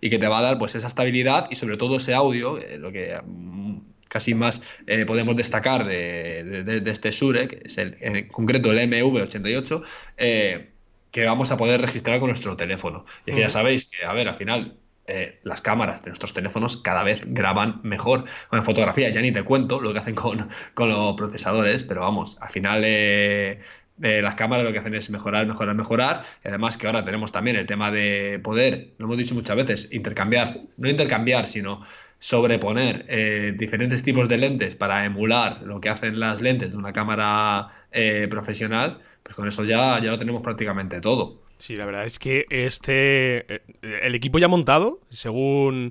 y que te va a dar pues esa estabilidad y sobre todo ese audio, eh, lo que mm, casi más eh, podemos destacar de, de, de este Shure, que es el, en concreto el M V ochenta y ocho, eh, que vamos a poder registrar con nuestro teléfono. Y es que ya sabéis que, a ver, al final... Eh, las cámaras de nuestros teléfonos cada vez graban mejor. Bueno, en fotografía ya ni te cuento lo que hacen con, con los procesadores, pero vamos, al final eh, eh, las cámaras lo que hacen es mejorar, mejorar, mejorar. Y además que ahora tenemos también el tema de poder, lo hemos dicho muchas veces, intercambiar, no intercambiar, sino sobreponer eh, diferentes tipos de lentes para emular lo que hacen las lentes de una cámara eh, profesional. Pues con eso ya, ya lo tenemos prácticamente todo. Sí, la verdad es que este el equipo ya montado, según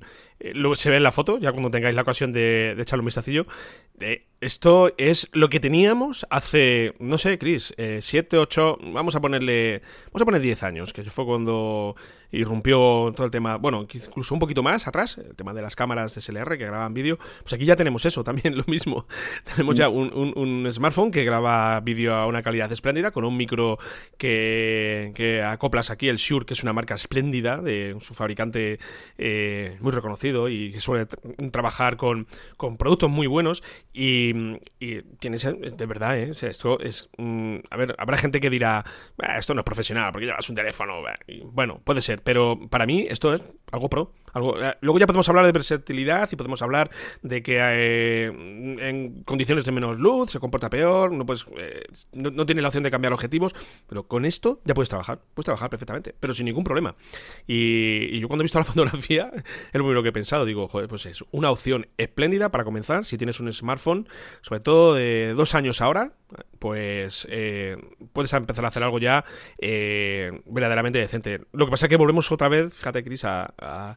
lo se ve en la foto, ya cuando tengáis la ocasión de, de echarle un vistacillo, eh, esto es lo que teníamos hace, no sé, Chris, siete, ocho, vamos a ponerle, vamos a poner diez años, que fue cuando irrumpió todo el tema, bueno, incluso un poquito más atrás, el tema de las cámaras D S L R que graban vídeo, pues aquí ya tenemos eso también, lo mismo, tenemos ya un, un, un smartphone que graba vídeo a una calidad espléndida, con un micro que, que acoplas aquí, el Shure, que es una marca espléndida, de su fabricante eh, muy reconocido y que suele tra- trabajar con, con productos muy buenos y, y tienes, de verdad, ¿eh? O sea, esto es, mm, a ver, habrá gente que dirá, bah, esto no es profesional, porque llevas un teléfono, bah. Y, bueno, puede ser, pero para mí esto es algo pro. Algo, luego ya podemos hablar de versatilidad y podemos hablar de que eh, en condiciones de menos luz se comporta peor, no, puedes, eh, no, no tiene la opción de cambiar objetivos, pero con esto ya puedes trabajar, puedes trabajar perfectamente, pero sin ningún problema. Y, y yo cuando he visto la fotografía, es lo primero que pensado. Digo, joder, pues es una opción espléndida para comenzar. Si tienes un smartphone, sobre todo de dos años ahora, pues eh, puedes empezar a hacer algo ya eh, verdaderamente decente. Lo que pasa es que volvemos otra vez, fíjate, Chris, a, a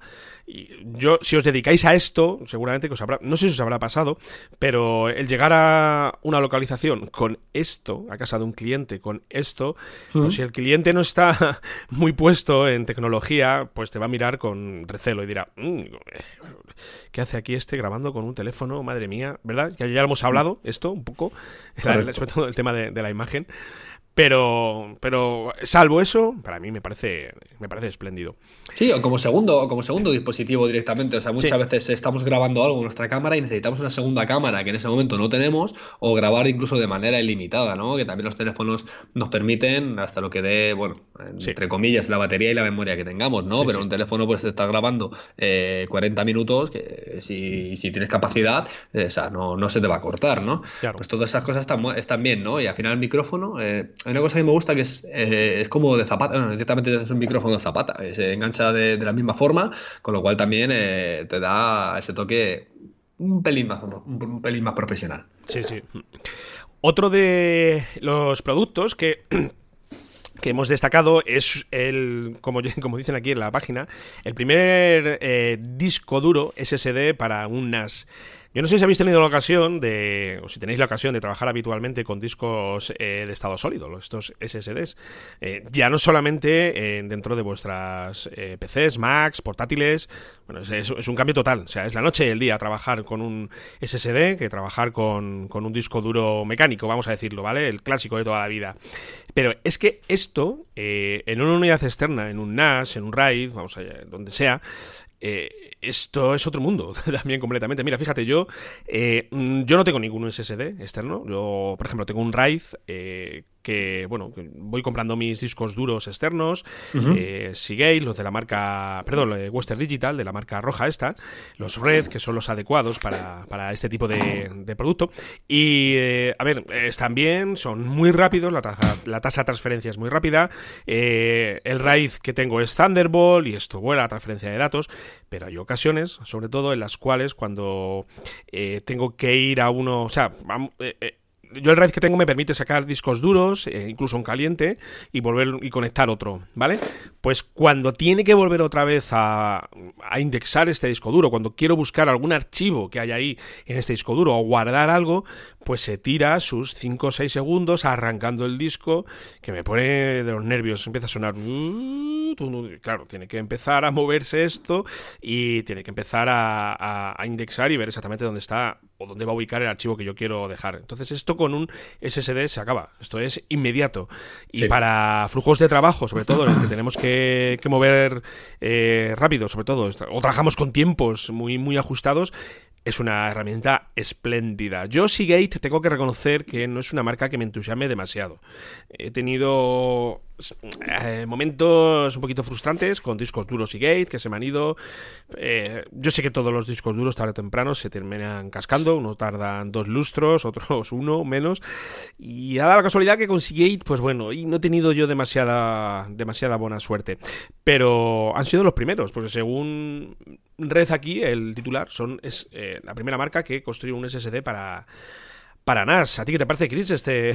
yo, si os dedicáis a esto, seguramente que os habrá, no sé si os habrá pasado, pero el llegar a una localización con esto, a casa de un cliente con esto, uh-huh. pues si el cliente no está muy puesto en tecnología, pues te va a mirar con recelo y dirá, mmm, ¿qué hace aquí este grabando con un teléfono? Madre mía, ¿verdad? Ya, ya hemos hablado esto un poco, la, sobre todo el tema de, de la imagen, pero pero salvo eso, para mí me parece me parece espléndido. Sí, o como segundo o como segundo dispositivo directamente. O sea, muchas sí. veces estamos grabando algo con nuestra cámara y necesitamos una segunda cámara que en ese momento no tenemos, o grabar incluso de manera ilimitada, ¿no? Que también los teléfonos nos permiten hasta lo que dé, bueno, entre sí. comillas, la batería y la memoria que tengamos, ¿no? Sí, pero sí. un teléfono pues te está grabando eh, cuarenta minutos, que si, si tienes capacidad, eh, o sea, no, no se te va a cortar, ¿no? Claro. Pues todas esas cosas están, están bien, ¿no? Y al final el micrófono... Eh, Hay una cosa que me gusta que es, eh, es como de zapata, bueno, directamente es un micrófono de zapata, eh, se engancha de, de la misma forma, con lo cual también eh, te da ese toque un pelín más, un, un pelín más profesional. Sí, sí. Otro de los productos que... que hemos destacado es el, como, como dicen aquí en la página, el primer eh, disco duro ese ese de para un N A S. Yo no sé si habéis tenido la ocasión de, o si tenéis la ocasión de trabajar habitualmente con discos eh, de estado sólido, estos ese ese des. Eh, ya no solamente eh, dentro de vuestras eh, P Cs, Macs, portátiles. Bueno, es, es un cambio total. O sea, es la noche y el día trabajar con un ese ese de que trabajar con, con un disco duro mecánico, vamos a decirlo, ¿vale? El clásico de toda la vida. Pero es que esto, eh, en una unidad externa, en un N A S, en un RAID, vamos allá, donde sea, eh, esto es otro mundo también completamente. Mira, fíjate, yo eh, yo no tengo ningún ese ese de externo. Yo, por ejemplo, tengo un RAID eh, que, bueno, que voy comprando mis discos duros externos, uh-huh. eh, Seagate, los de la marca, perdón, Western Digital, de la marca roja esta, los RAID, que son los adecuados para, para este tipo de, de producto. Y, eh, a ver, están bien, son muy rápidos, la tasa, la tasa de transferencia es muy rápida, eh, el RAID que tengo es Thunderbolt y esto, buena transferencia de datos, pero yo ocasiones, sobre todo en las cuales cuando eh, tengo que ir a uno, o sea, eh, eh, yo el RAID que tengo me permite sacar discos duros, eh, incluso en caliente, y volver y conectar otro, ¿vale? Pues cuando tiene que volver otra vez a, a indexar este disco duro, cuando quiero buscar algún archivo que haya ahí en este disco duro o guardar algo, pues se tira sus cinco o seis segundos arrancando el disco, que me pone de los nervios, empieza a sonar... Claro, tiene que empezar a moverse esto y tiene que empezar a, a, a indexar y ver exactamente dónde está o dónde va a ubicar el archivo que yo quiero dejar. Entonces esto con un ese ese de se acaba, esto es inmediato. Y sí. para flujos de trabajo, sobre todo en los que tenemos que, que mover eh, rápido, sobre todo, o trabajamos con tiempos muy, muy ajustados, es una herramienta espléndida. Yo Seagate tengo que reconocer que no es una marca que me entusiasme demasiado. He tenido eh, momentos un poquito frustrantes con discos duros Seagate que se me han ido. Eh, yo sé que todos los discos duros tarde o temprano se terminan cascando. Unos tardan dos lustros, otros uno, menos. Y ha dado la casualidad que con Seagate, pues bueno, y no he tenido yo demasiada, demasiada buena suerte. Pero han sido los primeros, porque según Red aquí, el titular, son... Es, eh, la primera marca que construyó un ese ese de para, para N A S. ¿A ti qué te parece, Chris, este,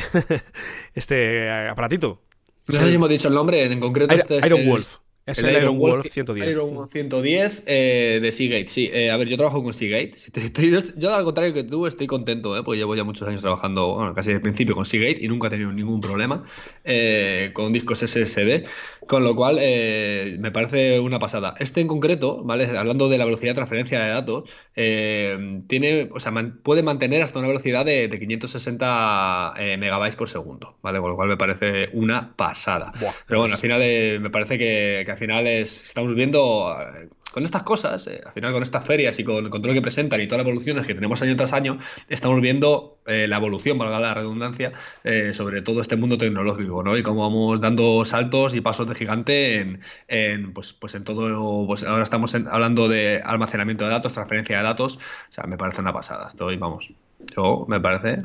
este aparatito? No sé si hemos dicho el nombre, en concreto Iron, este es IronWolf. Es el, el IronWolf ciento diez. IronWolf ciento diez eh, de Seagate, sí. Eh, a ver, yo trabajo con Seagate. Si te, te, yo, yo, al contrario que tú, estoy contento, ¿eh? Porque llevo ya muchos años trabajando, bueno, casi desde el principio con Seagate y nunca he tenido ningún problema eh, con discos ese ese de. Con lo cual, eh, me parece una pasada. Este en concreto, ¿vale? Hablando de la velocidad de transferencia de datos, eh, tiene, o sea, man, puede mantener hasta una velocidad de, de quinientos sesenta eh, megabytes por segundo, ¿vale? Con lo cual me parece una pasada. Buah, Pero bueno, al final eh, me parece que, que al final es, estamos viendo eh, con estas cosas, eh, al final con estas ferias y con, con todo lo que presentan y todas las evoluciones que tenemos año tras año, estamos viendo eh, la evolución, valga la redundancia, eh, sobre todo este mundo tecnológico, ¿no? Y cómo vamos dando saltos y pasos de gigante en, en pues, pues en todo, pues ahora estamos en, hablando de almacenamiento de datos, transferencia de datos, o sea, me parece una pasada, estoy, vamos, yo me parece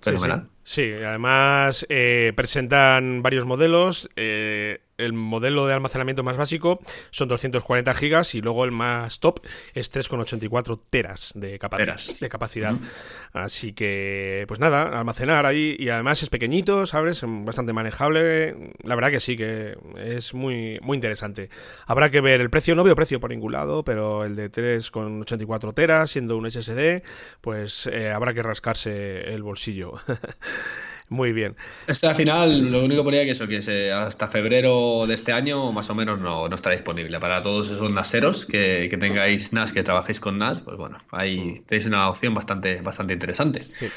fenomenal. Sí, sí. Sí, además eh, presentan varios modelos. Eh, el modelo de almacenamiento más básico son doscientos cuarenta gigas y luego el más top es tres coma ochenta y cuatro teras de, capaci- teras. de capacidad. Así que, pues nada, almacenar ahí. Y además es pequeñito, ¿sabes? Bastante manejable. La verdad que sí, que es muy, muy interesante. Habrá que ver el precio. No veo precio por ningún lado, pero el de tres coma ochenta y cuatro teras, siendo un ese ese de, pues eh, habrá que rascarse el bolsillo. Muy bien. Este al final, lo único que ponía que eso, que se, hasta febrero de este año más o menos no, no estará disponible. Para todos esos naseros que, que tengáis N A S, que trabajéis con N A S, pues bueno, ahí tenéis una opción bastante, bastante interesante. Sí.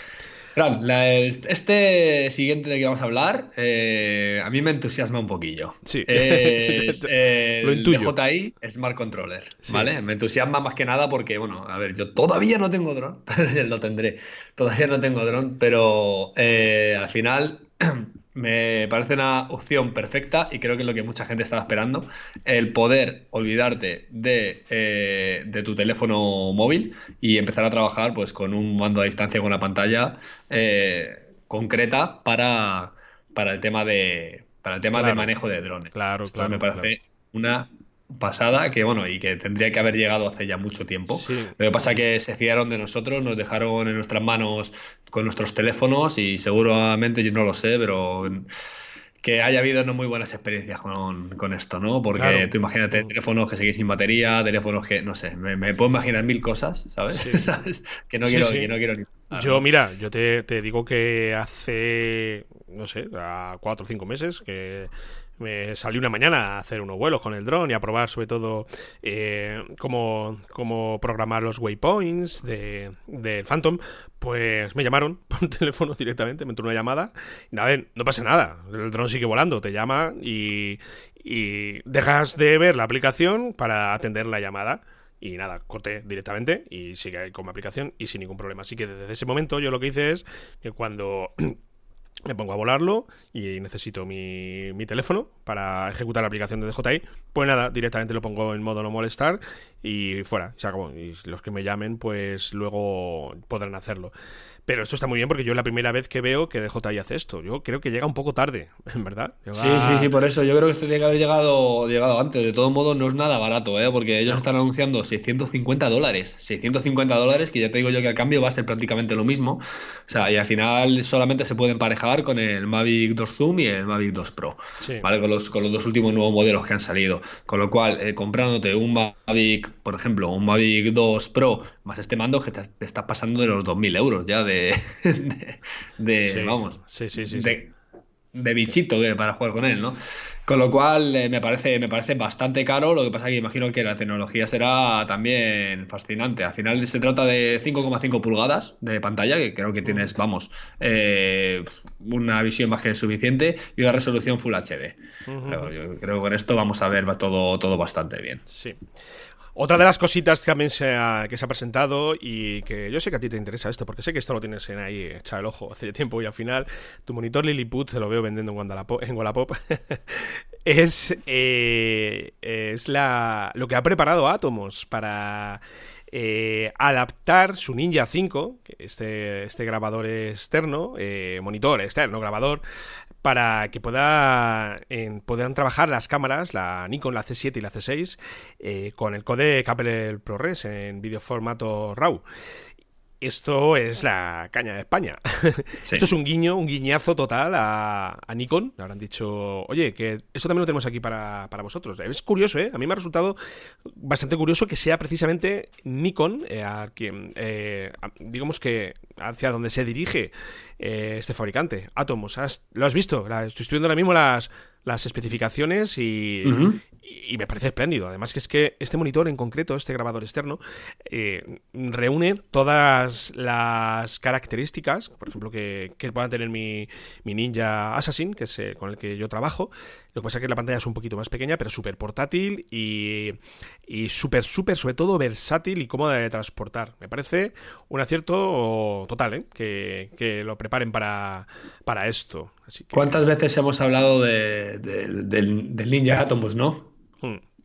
Fran, la, este siguiente de que vamos a hablar, eh, a mí me entusiasma un poquillo. Sí. Eh, es el D J I Smart Controller, sí. ¿Vale? Me entusiasma más que nada porque, bueno, a ver, yo todavía no tengo dron, pero lo tendré. Todavía no tengo dron, pero eh, al final me parece una opción perfecta y creo que es lo que mucha gente estaba esperando, el poder olvidarte de, eh, de tu teléfono móvil y empezar a trabajar pues con un mando a distancia, con una pantalla eh, concreta para, para el tema de para el tema claro. de manejo de drones. Claro, Esto claro. Me parece claro. una pasada que bueno y que tendría que haber llegado hace ya mucho tiempo. Sí. Lo que pasa es que se fiaron de nosotros, nos dejaron en nuestras manos con nuestros teléfonos y seguramente, yo no lo sé, pero que haya habido no muy buenas experiencias con, con esto, ¿no? Porque claro. tú imagínate teléfonos que seguís sin batería, teléfonos que, no sé, me, me puedo imaginar mil cosas, ¿sabes? Sí, sí. ¿Sabes? Que no sí, quiero, sí. que no quiero ni pensar. Yo, ¿no? mira, yo te, te digo que hace, no sé, a cuatro o cinco meses que me salí una mañana a hacer unos vuelos con el dron y a probar sobre todo eh, cómo, cómo programar los waypoints de, de Phantom. Pues me llamaron por teléfono directamente, me entró una llamada. Nada, no pasa nada, el dron sigue volando, te llama y, y dejas de ver la aplicación para atender la llamada. Y nada, corté directamente y sigue con mi aplicación y sin ningún problema. Así que desde ese momento yo lo que hice es que cuando me pongo a volarlo y necesito mi, mi teléfono para ejecutar la aplicación de D J I, pues nada, directamente lo pongo en modo no molestar y fuera, se acabó. Y los que me llamen, pues luego podrán hacerlo. Pero esto está muy bien porque yo es la primera vez que veo que D J I hace esto. Yo creo que llega un poco tarde, en verdad. Llega... Sí, sí, sí, por eso. Yo creo que esto tiene que haber llegado, llegado antes. De todos modos, no es nada barato, ¿eh? Porque ellos no. están anunciando seiscientos cincuenta dólares. seiscientos cincuenta dólares, que ya te digo yo que al cambio va a ser prácticamente lo mismo. O sea, y al final solamente se puede emparejar con el Mavic dos Zoom y el Mavic dos Pro. Sí. ¿Vale? Con los, con los dos últimos nuevos modelos que han salido. Con lo cual, eh, comprándote un Mavic, por ejemplo, un Mavic dos Pro más este mando, que te, te estás pasando de los dos mil euros ya de de, de, de sí, vamos sí, sí, sí, de, sí. de bichito que para jugar con él, ¿no? Con lo cual eh, me parece me parece bastante caro. Lo que pasa es que imagino que la tecnología será también fascinante. Al final se trata de cinco coma cinco pulgadas de pantalla, que creo que tienes, vamos, eh, una visión más que suficiente y una resolución Full H D. Uh-huh. Pero yo creo que con esto vamos a ver todo, todo bastante bien. Sí. Otra de las cositas que también se ha, que se ha presentado y que yo sé que a ti te interesa esto, porque sé que esto lo tienes en ahí, echa el ojo hace tiempo y al final tu monitor Lilliput te lo veo vendiendo en Wallapop, en Wallapop. es eh, es la lo que ha preparado Atomos para eh, adaptar su Ninja cinco, este, este grabador externo, eh, monitor externo, grabador, para que pueda, eh, puedan trabajar las cámaras, la Nikon, la C siete y la C seis, eh, con el codec Apple ProRes en video formato RAW. Esto es la caña de España. Sí. Esto es un guiño, un guiñazo total a, a Nikon. Le habrán dicho, oye, que esto también lo tenemos aquí para, para vosotros. Es curioso, ¿eh? A mí me ha resultado bastante curioso que sea precisamente Nikon, eh, a quien, eh, a, digamos que hacia donde se dirige eh, este fabricante. Atomos, has, lo has visto. La, estoy viendo ahora mismo las, las especificaciones y... Uh-huh. Y me parece espléndido. Además que es que este monitor en concreto, este grabador externo, eh, reúne todas las características, por ejemplo, que, que puedan tener mi, mi Ninja Assassin, que es eh, con el que yo trabajo. Lo que pasa es que la pantalla es un poquito más pequeña, pero súper portátil y, y súper, súper, sobre todo versátil y cómoda de transportar. Me parece un acierto total, ¿eh? Que, que lo preparen para, para esto. Así que... ¿Cuántas veces hemos hablado de, de, del, del Ninja Atomos, no?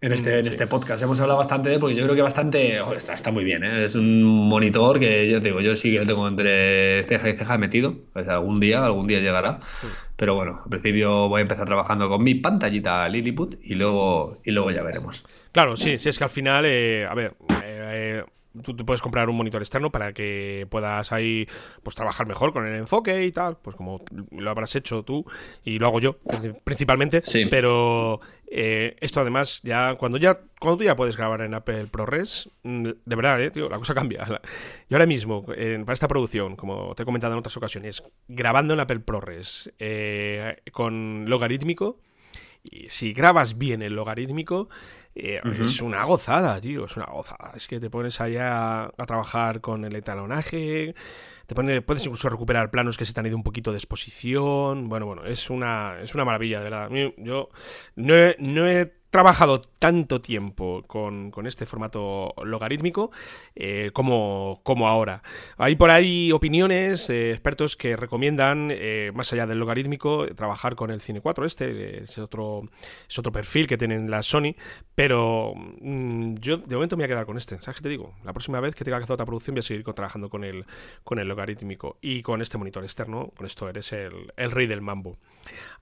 en este, sí. en este podcast. Hemos hablado bastante de él porque yo creo que bastante... Oh, está, está muy bien, ¿eh? Es un monitor que yo te digo, yo sí que lo tengo entre ceja y ceja metido. Pues algún día, algún día llegará. Sí. Pero bueno, al principio voy a empezar trabajando con mi pantallita Lilliput y luego, y luego ya veremos. Claro, sí, sí, es que al final, eh, a ver... Eh, eh... tú te puedes comprar un monitor externo para que puedas ahí pues trabajar mejor con el enfoque y tal, pues como lo habrás hecho tú y lo hago yo principalmente, sí. Pero eh, esto además ya cuando ya cuando tú ya puedes grabar en Apple ProRes, de verdad, eh, tío, la cosa cambia. Yo ahora mismo eh, para esta producción, como te he comentado en otras ocasiones, grabando en Apple ProRes eh, con logarítmico, y si grabas bien el logarítmico, eh, uh-huh. es una gozada, tío, es una gozada. Es que te pones allá a trabajar con el etalonaje, te pones, puedes incluso recuperar planos que se te han ido un poquito de exposición. Bueno, bueno, es una, es una maravilla, de verdad. Yo no he, no he trabajado tanto tiempo con, con este formato logarítmico eh, como, como ahora. Hay por ahí opiniones, eh, expertos que recomiendan, eh, más allá del logarítmico, trabajar con el Cine cuatro este, es otro, es otro perfil que tienen las Sony, pero mmm, yo de momento me voy a quedar con este, ¿sabes qué te digo? La próxima vez que tenga que hacer otra producción voy a seguir trabajando con el, con el logarítmico y con este monitor externo, con esto eres el, el rey del mambo.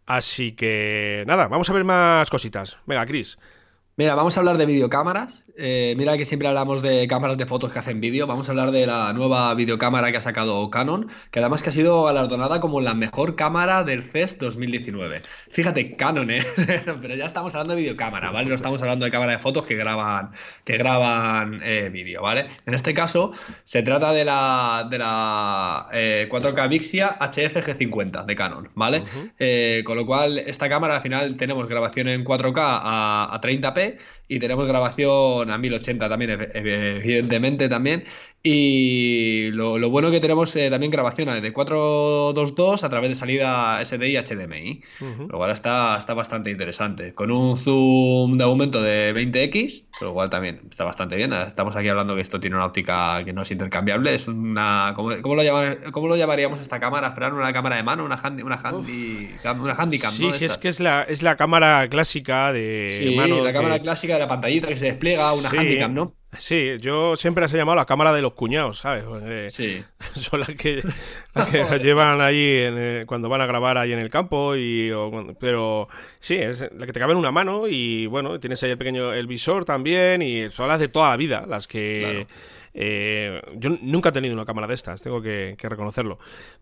Así que nada, vamos a ver más cositas. Venga, Cris. Mira, vamos a hablar de videocámaras. Eh, mira que siempre hablamos de cámaras de fotos que hacen vídeo. Vamos a hablar de la nueva videocámara que ha sacado Canon, que además que ha sido galardonada como la mejor cámara del C E S dos mil diecinueve. Fíjate, Canon, ¿eh? Pero ya estamos hablando de videocámara, ¿vale? No estamos hablando de cámara de fotos que graban, que graban eh, vídeo, ¿vale? En este caso se trata de la, de la eh, cuatro K Vixia H F G cincuenta de Canon, ¿vale? Uh-huh. Eh, con lo cual esta cámara al final tenemos grabación en cuatro K a, a treinta p y tenemos grabación a mil ochenta también, evidentemente también, y lo, lo bueno que tenemos eh, también grabación de cuatro dos dos a través de salida S D I y H D M I, uh-huh. Lo cual está, está bastante interesante, con un zoom de aumento de veinte equis, lo cual también está bastante bien. Estamos aquí hablando que esto tiene una óptica que no es intercambiable, es una... ¿cómo, cómo, lo, llamar, cómo lo llamaríamos esta cámara, Fran? ¿Una cámara de mano? ¿Una, handi, una, handi, una handicam? Sí, ¿no? Sí, es que es la, es la cámara clásica de sí, mano, la cámara de... clásica de la pantallita que se despliega, una sí. handicam, ¿no? Sí, yo siempre las he llamado la cámara de los cuñados, ¿sabes? Porque sí. Son las que, las que las llevan ahí en, cuando van a grabar ahí en el campo. Y, o, pero sí, es la que te cabe en una mano y bueno, tienes ahí el pequeño el visor también y son las de toda la vida, las que... Claro. Eh, yo nunca he tenido una cámara de estas, tengo que, que reconocerlo,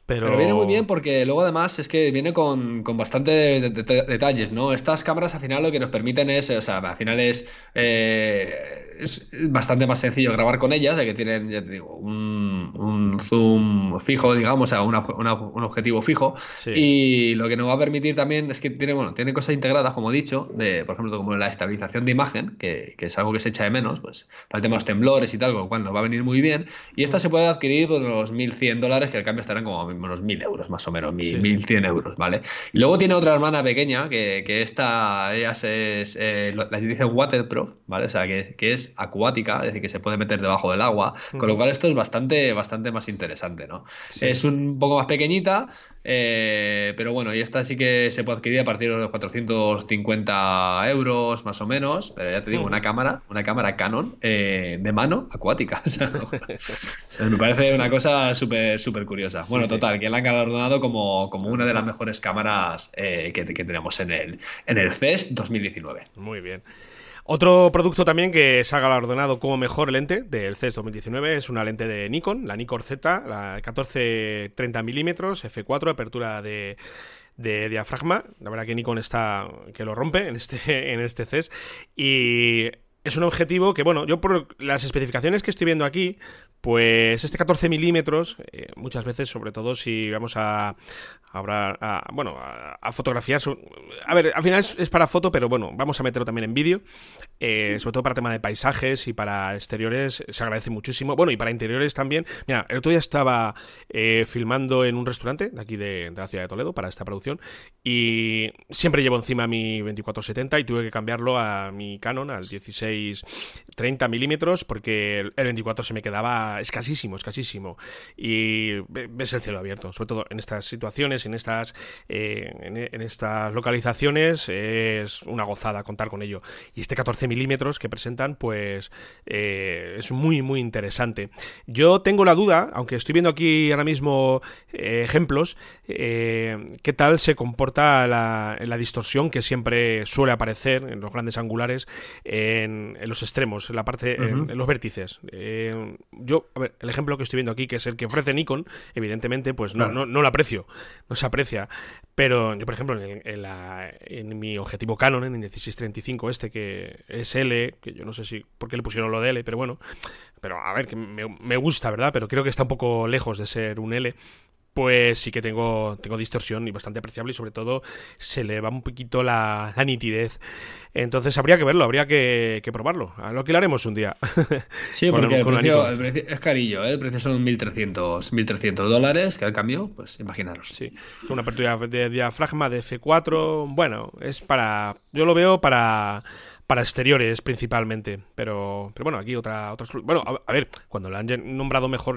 pero... pero viene muy bien porque luego además es que viene con, con bastantes de, de, de, detalles, ¿no? Estas cámaras al final lo que nos permiten es, o sea, al final es, eh, es bastante más sencillo grabar con ellas, de que tienen, ya te digo, un, un zoom fijo, digamos, o sea, una, una, un objetivo fijo, sí. Y lo que nos va a permitir también es que tiene, bueno, tiene cosas integradas, como he dicho, de, por ejemplo, como la estabilización de imagen, que, que es algo que se echa de menos, pues, para el tema de los temblores y tal, con lo cual nos va a venir muy bien, y esta se puede adquirir por unos mil cien dólares, que al cambio estarán como unos mil euros más o menos, sí. mil cien euros, ¿vale? Y luego tiene otra hermana pequeña que, que esta, ella es eh, la que dice waterproof, ¿vale? O sea, que, que es acuática, es decir, que se puede meter debajo del agua, uh-huh. Con lo cual esto es bastante, bastante más interesante, ¿no? Sí. Es un poco más pequeñita, eh, pero bueno, y esta sí que se puede adquirir a partir de los cuatrocientos cincuenta euros más o menos, pero ya te digo, uh-huh. una cámara, una cámara Canon eh, de mano acuática. O sea, o sea, me parece una cosa súper súper curiosa. Bueno, sí, total, sí. Que la han galardonado como, como una de las mejores cámaras eh, que, que tenemos en el, en el C E S dos mil diecinueve. Muy bien. Otro producto también que se ha galardonado como mejor lente del C E S dos mil diecinueve es una lente de Nikon, la Nikon Z, la catorce treinta milímetros, efe cuatro, apertura de... de diafragma. La verdad que Nikon está que lo rompe en este, en este C E S, y es un objetivo que, bueno, yo por las especificaciones que estoy viendo aquí, pues este catorce milímetros, eh, muchas veces, sobre todo si vamos a, a, a bueno, a, a fotografiar, a ver, al final es, es para foto, pero bueno, vamos a meterlo también en vídeo, eh, sobre todo para tema de paisajes y para exteriores, se agradece muchísimo, bueno, y para interiores también. Mira, el otro día estaba eh, filmando en un restaurante de aquí de, de la ciudad de Toledo para esta producción, y siempre llevo encima mi veinticuatro setenta y tuve que cambiarlo a mi Canon, al dieciséis treinta milímetros, porque el veinticuatro se me quedaba está escasísimo, escasísimo. Y ves el cielo abierto, sobre todo en estas situaciones, en estas, eh, en, en estas localizaciones, es una gozada contar con ello. Y este catorce milímetros que presentan, pues eh, es muy, muy interesante. Yo tengo la duda, aunque estoy viendo aquí ahora mismo eh, ejemplos, eh, qué tal se comporta la, la distorsión que siempre suele aparecer en los grandes angulares, en, en los extremos, en la parte, uh-huh. en, en los vértices. Eh, yo, a ver, el ejemplo que estoy viendo aquí, que es el que ofrece Nikon, evidentemente, pues no, claro. no, no lo aprecio, no se aprecia. Pero yo, por ejemplo, en, en, la, en mi objetivo Canon, en el dieciséis treinta y cinco este, que es L, que yo no sé si por qué le pusieron lo de L, pero bueno, pero a ver, que me, me gusta, ¿verdad? Pero creo que está un poco lejos de ser un L. Pues sí que tengo, tengo distorsión y bastante apreciable, y sobre todo se le va un poquito la, la nitidez. Entonces habría que verlo, habría que, que probarlo. Lo alquilaremos un día. Sí, con, porque el, con precio, el precio es carillo, ¿eh? El precio son mil trescientos dólares, que al cambio, pues imaginaros. Sí, una apertura de diafragma de efe cuatro, bueno, es para, yo lo veo para... para exteriores principalmente, pero pero bueno, aquí otra otra bueno, a, a ver, cuando le han nombrado mejor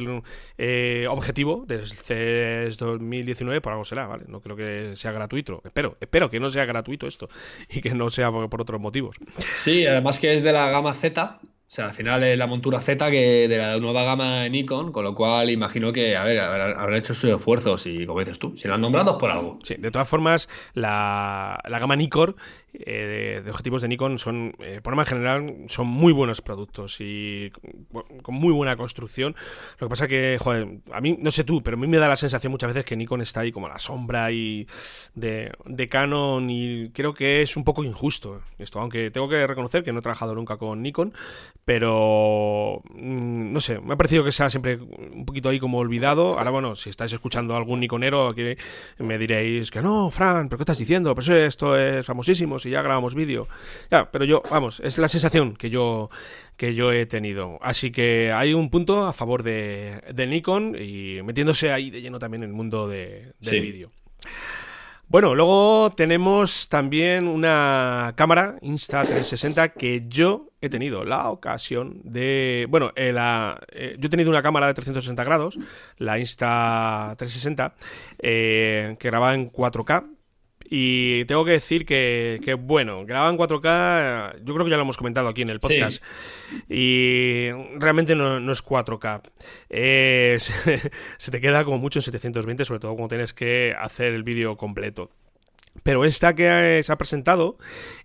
eh, objetivo del C E S dos mil diecinueve, por algo será, ¿vale? No creo que sea gratuito, espero espero que no sea gratuito esto y que no sea por, por otros motivos. Sí, además que es de la gama Z, o sea, al final es la montura Z que de la nueva gama Nikon, con lo cual imagino que, a ver, habrán hecho sus esfuerzos y, como dices tú, si lo han nombrado es por algo. Sí, de todas formas, la, la gama Nikon Eh, de, de objetivos de Nikon son, eh, por norma general, son muy buenos productos y con, con muy buena construcción. Lo que pasa que, joder, a mí, no sé tú, pero a mí me da la sensación muchas veces que Nikon está ahí como a la sombra y de, de Canon, y creo que es un poco injusto esto, aunque tengo que reconocer que no he trabajado nunca con Nikon, pero mmm, no sé, me ha parecido que sea siempre un poquito ahí como olvidado. Ahora, bueno, si estáis escuchando a algún nikonero aquí, me diréis que no, Fran, ¿pero qué estás diciendo? Pues esto es famosísimo, si ya grabamos vídeo. Ya, pero yo, vamos, es la sensación que yo que yo he tenido. Así que hay un punto a favor de, de Nikon, y metiéndose ahí de lleno también en el mundo de, del sí. vídeo. Bueno, luego tenemos también una cámara Insta trescientos sesenta que yo he tenido la ocasión de... Bueno, eh, la, eh, yo he tenido una cámara de trescientos sesenta grados, la Insta trescientos sesenta, eh, que grababa en cuatro K. Y tengo que decir que, que bueno, grababa en cuatro K, yo creo que ya lo hemos comentado aquí en el podcast, sí. Y realmente no, no es cuatro K. Eh, se, se te queda como mucho en setecientos veinte, sobre todo cuando tienes que hacer el vídeo completo. Pero esta que se ha presentado,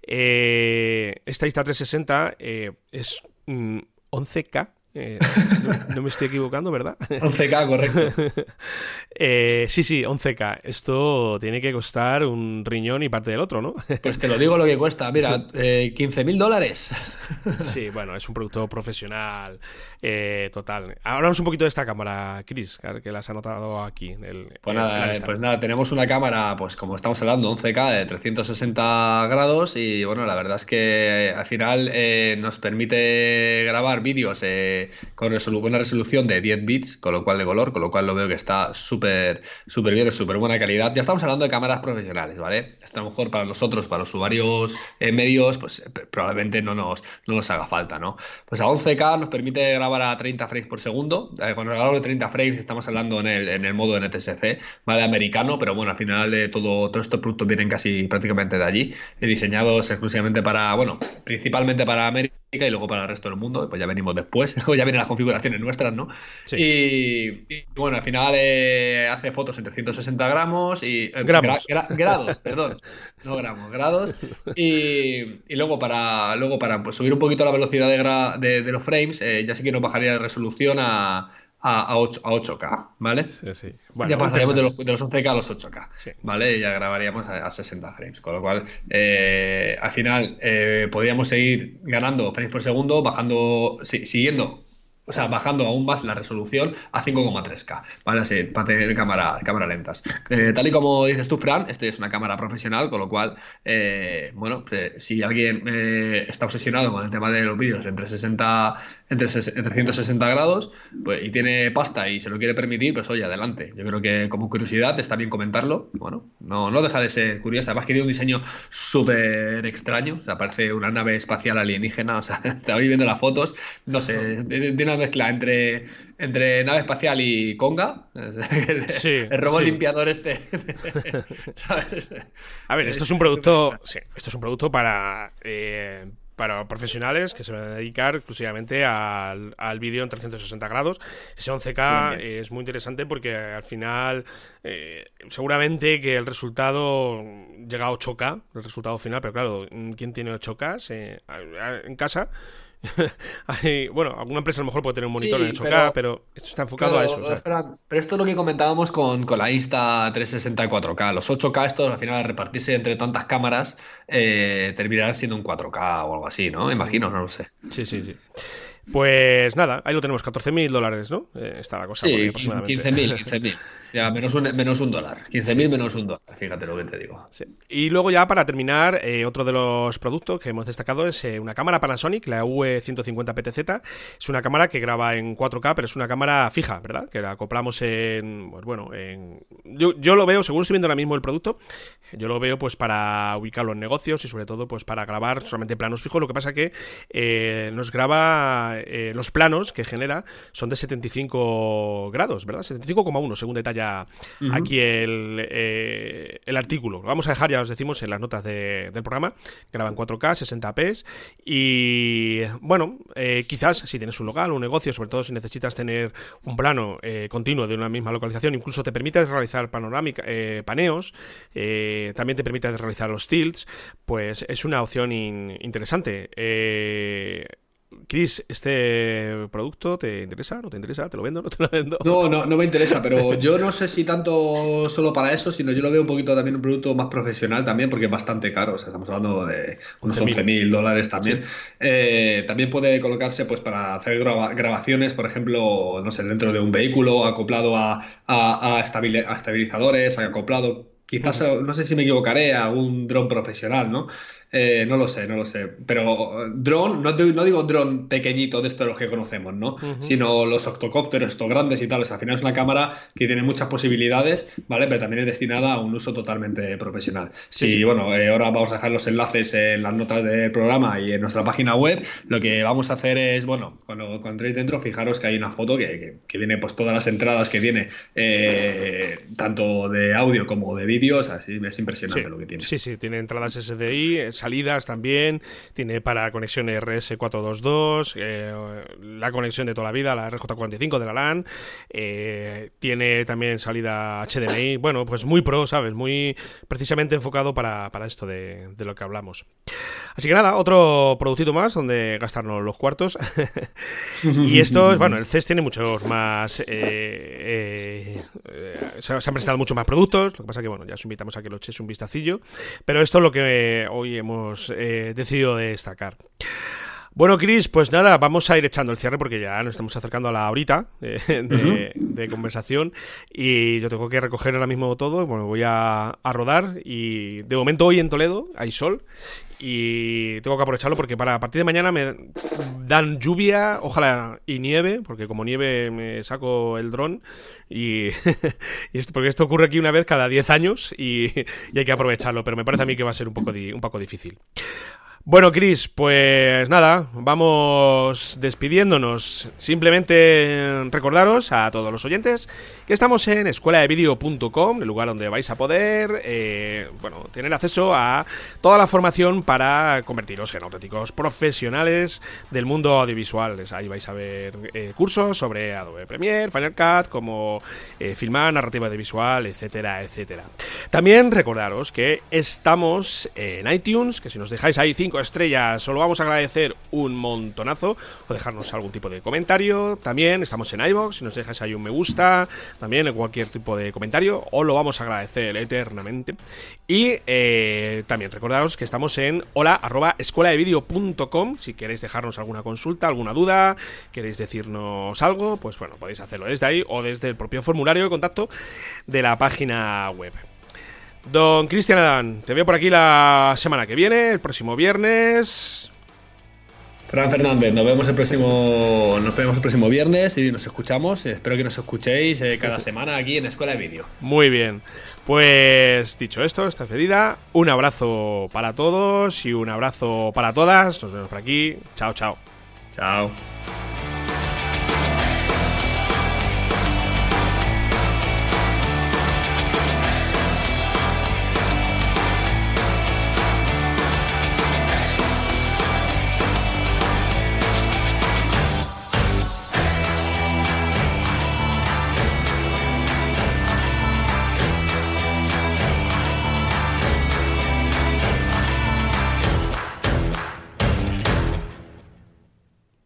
eh, esta Insta trescientos sesenta, eh, es mm, once K. Eh, no, no me estoy equivocando, ¿verdad? once K, correcto. eh, sí, sí, once K. Esto tiene que costar un riñón y parte del otro, ¿no? Pues te lo digo lo que cuesta. Mira, eh, quince mil dólares. Sí, bueno, es un producto profesional eh, total. Hablamos un poquito de esta cámara, Chris, que las ha notado aquí. En el, pues, en, nada, en pues nada, tenemos una cámara, pues como estamos hablando, once K de trescientos sesenta grados, y bueno, la verdad es que al final eh, nos permite grabar vídeos eh, con una resolución de diez bits, con lo cual de color, con lo cual lo veo que está súper súper bien, súper buena calidad. Ya estamos hablando de cámaras profesionales, ¿vale? Esto a lo mejor para nosotros, para los usuarios eh, medios, pues eh, probablemente no nos, no nos haga falta, ¿no? Pues a once K nos permite grabar a treinta frames por segundo. Eh, cuando grabamos de treinta frames estamos hablando en el, en el modo N T S C, ¿vale? Americano, pero bueno, al final eh, todo, todos estos productos vienen casi prácticamente de allí, eh, diseñados exclusivamente para, bueno, principalmente para América y luego para el resto del mundo, pues ya venimos después, ya vienen las configuraciones nuestras, ¿no? Sí. Y, y bueno, al final eh, hace fotos en trescientos sesenta gramos y... Eh, gramos. Gra, gra, grados, perdón. No gramos, grados. Y, y luego para luego para pues, subir un poquito la velocidad de, gra, de, de los frames, eh, ya sí que nos bajaría la resolución a... A, ocho K, ¿vale? Sí, sí. Bueno, ya pasaríamos de los, de los once K a los ocho K, sí. ¿Vale? Y ya grabaríamos a, a sesenta frames, con lo cual eh, al final eh, podríamos seguir ganando frames por segundo, bajando, si, siguiendo, o sea, bajando aún más la resolución a cinco coma tres K, ¿vale? Así, para tener cámara, cámara lentas. Eh, tal y como dices tú, Fran, esto es una cámara profesional, con lo cual, eh, bueno, pues, si alguien eh, está obsesionado con el tema de los vídeos entre sesenta... entre trescientos sesenta grados, pues, y tiene pasta y se lo quiere permitir, pues oye, adelante. Yo creo que como curiosidad está bien comentarlo. Bueno, no, no deja de ser curiosa. Además que tiene un diseño súper extraño, o sea, parece una nave espacial alienígena, o sea, estaba viendo las fotos, no sé, tiene una mezcla entre, entre nave espacial y conga. Sí, el robot sí. limpiador este. ¿Sabes? A ver, esto es un producto. Sí, esto es un producto para. Eh, para profesionales que se van a dedicar exclusivamente al, al vídeo en trescientos sesenta grados. Ese once K es muy interesante porque al final eh, seguramente que el resultado llega a ocho K, el resultado final, pero claro, ¿quién tiene ocho K eh, en casa? Hay, bueno, alguna empresa a lo mejor puede tener un monitor sí, en ocho K, pero, pero esto está enfocado pero, a eso. ¿Sabes? Pero, pero esto es lo que comentábamos con, con la Insta trescientos sesenta y cuatro K. Los ocho K estos al final al repartirse entre tantas cámaras eh, terminarán siendo un cuatro K o algo así, ¿no? Imagino, no lo sé. Sí, sí, sí. Pues nada, ahí lo tenemos, catorce mil dólares, ¿no? Eh, está la cosa. Sí, quince mil, quince mil. Ya, menos un, menos un dólar. quince mil sí. menos un dólar, fíjate lo que te digo. Sí. Y luego ya para terminar, eh, otro de los productos que hemos destacado es eh, una cámara Panasonic, la V ciento cincuenta P T Z. Es una cámara que graba en cuatro K, pero es una cámara fija, ¿verdad? Que la acoplamos en... Pues bueno, en... Yo, yo lo veo, seguro estoy viendo ahora mismo el producto, yo lo veo pues para ubicarlo en negocios y sobre todo pues para grabar solamente planos fijos. Lo que pasa que eh, nos graba... Eh, los planos que genera son de setenta y cinco grados, ¿verdad? setenta y cinco coma uno, según detalla uh-huh. aquí el, eh, el artículo. Lo vamos a dejar, ya os decimos, en las notas de, del programa. Graba en cuatro K, sesenta p. Y bueno, eh, quizás si tienes un local, un negocio, sobre todo si necesitas tener un plano eh, continuo de una misma localización, incluso te permite realizar panorámica, eh, paneos, eh, también te permite realizar los tilts, pues es una opción in, interesante. Eh... Chris, ¿este producto te interesa? ¿No te interesa? ¿Te lo vendo? ¿No te lo vendo? No, no, no me interesa, pero yo no sé si tanto solo para eso, sino yo lo veo un poquito también un producto más profesional también, porque es bastante caro, o sea, estamos hablando de unos once mil dólares también. Sí. Eh, también puede colocarse pues para hacer grava- grabaciones, por ejemplo, no sé, dentro de un vehículo, acoplado a, a, a, estabil- a estabilizadores, acoplado... Quizás, no sé si me equivocaré, a un dron profesional, ¿no? Eh, no lo sé, no lo sé. Pero dron, no, no digo dron pequeñito de estos de los que conocemos, ¿no? Uh-huh. Sino los octocópteros, estos grandes y tal. O sea, al final es una cámara que tiene muchas posibilidades, ¿vale? Pero también es destinada a un uso totalmente profesional. Sí, sí, sí. Bueno, eh, ahora vamos a dejar los enlaces en las notas del programa y en nuestra página web. Lo que vamos a hacer es, bueno, cuando, cuando entréis dentro, fijaros que hay una foto que, que, que viene, pues todas las entradas que viene, eh, tanto de audio como de vídeo. Vídeo, o sea, sí, es impresionante sí, lo que tiene. Sí, sí, tiene entradas S D I, salidas también, tiene para conexión R S cuatrocientos veintidós, eh, la conexión de toda la vida, la R J cuarenta y cinco de la LAN, eh, tiene también salida H D M I, bueno, pues muy pro, ¿sabes? Muy precisamente enfocado para, para esto de, de lo que hablamos. Así que nada, otro productito más donde gastarnos los cuartos. Y estos, bueno, el C E S tiene muchos más, eh, eh, eh, se han presentado muchos más productos, lo que pasa que bueno, ya os invitamos a que lo echéis un vistacillo, pero esto es lo que hoy hemos eh, decidido destacar. Bueno, Chris, pues nada, vamos a ir echando el cierre porque ya nos estamos acercando a la horita de, de, de conversación y yo tengo que recoger ahora mismo todo. Bueno, voy a, a rodar y de momento hoy en Toledo hay sol y tengo que aprovecharlo porque para a partir de mañana me dan lluvia, ojalá y nieve, porque como nieve me saco el dron y, y esto, porque esto ocurre aquí una vez cada diez años y, y hay que aprovecharlo, pero me parece a mí que va a ser un poco, di, un poco difícil. Bueno, Chris, pues nada, vamos despidiéndonos. Simplemente recordaros a todos los oyentes que estamos en escuela de video punto com, el lugar donde vais a poder eh, bueno, tener acceso a toda la formación para convertiros en auténticos profesionales del mundo audiovisual. Ahí vais a ver eh, cursos sobre Adobe Premiere, Final Cut, cómo eh, filmar, narrativa audiovisual, etcétera, etcétera. También recordaros que estamos en iTunes, que si nos dejáis ahí cinco estrellas, os lo vamos a agradecer un montonazo, o dejarnos algún tipo de comentario. También estamos en iVoox, si nos dejáis ahí un me gusta, también cualquier tipo de comentario, os lo vamos a agradecer eternamente. Y eh, también recordaros que estamos en hola arroba escuela de video punto com, si queréis dejarnos alguna consulta, alguna duda, queréis decirnos algo, pues bueno, podéis hacerlo desde ahí o desde el propio formulario de contacto de la página web. Don Cristian Adán, te veo por aquí la semana que viene, el próximo viernes. Fran Fernández, nos vemos el próximo, nos vemos el próximo viernes y nos escuchamos. Espero que nos escuchéis eh, cada semana aquí en Escuela de Vídeo. Muy bien, pues dicho esto, esta despedida, un abrazo para todos y un abrazo para todas. Nos vemos por aquí. Chao, chao. Chao.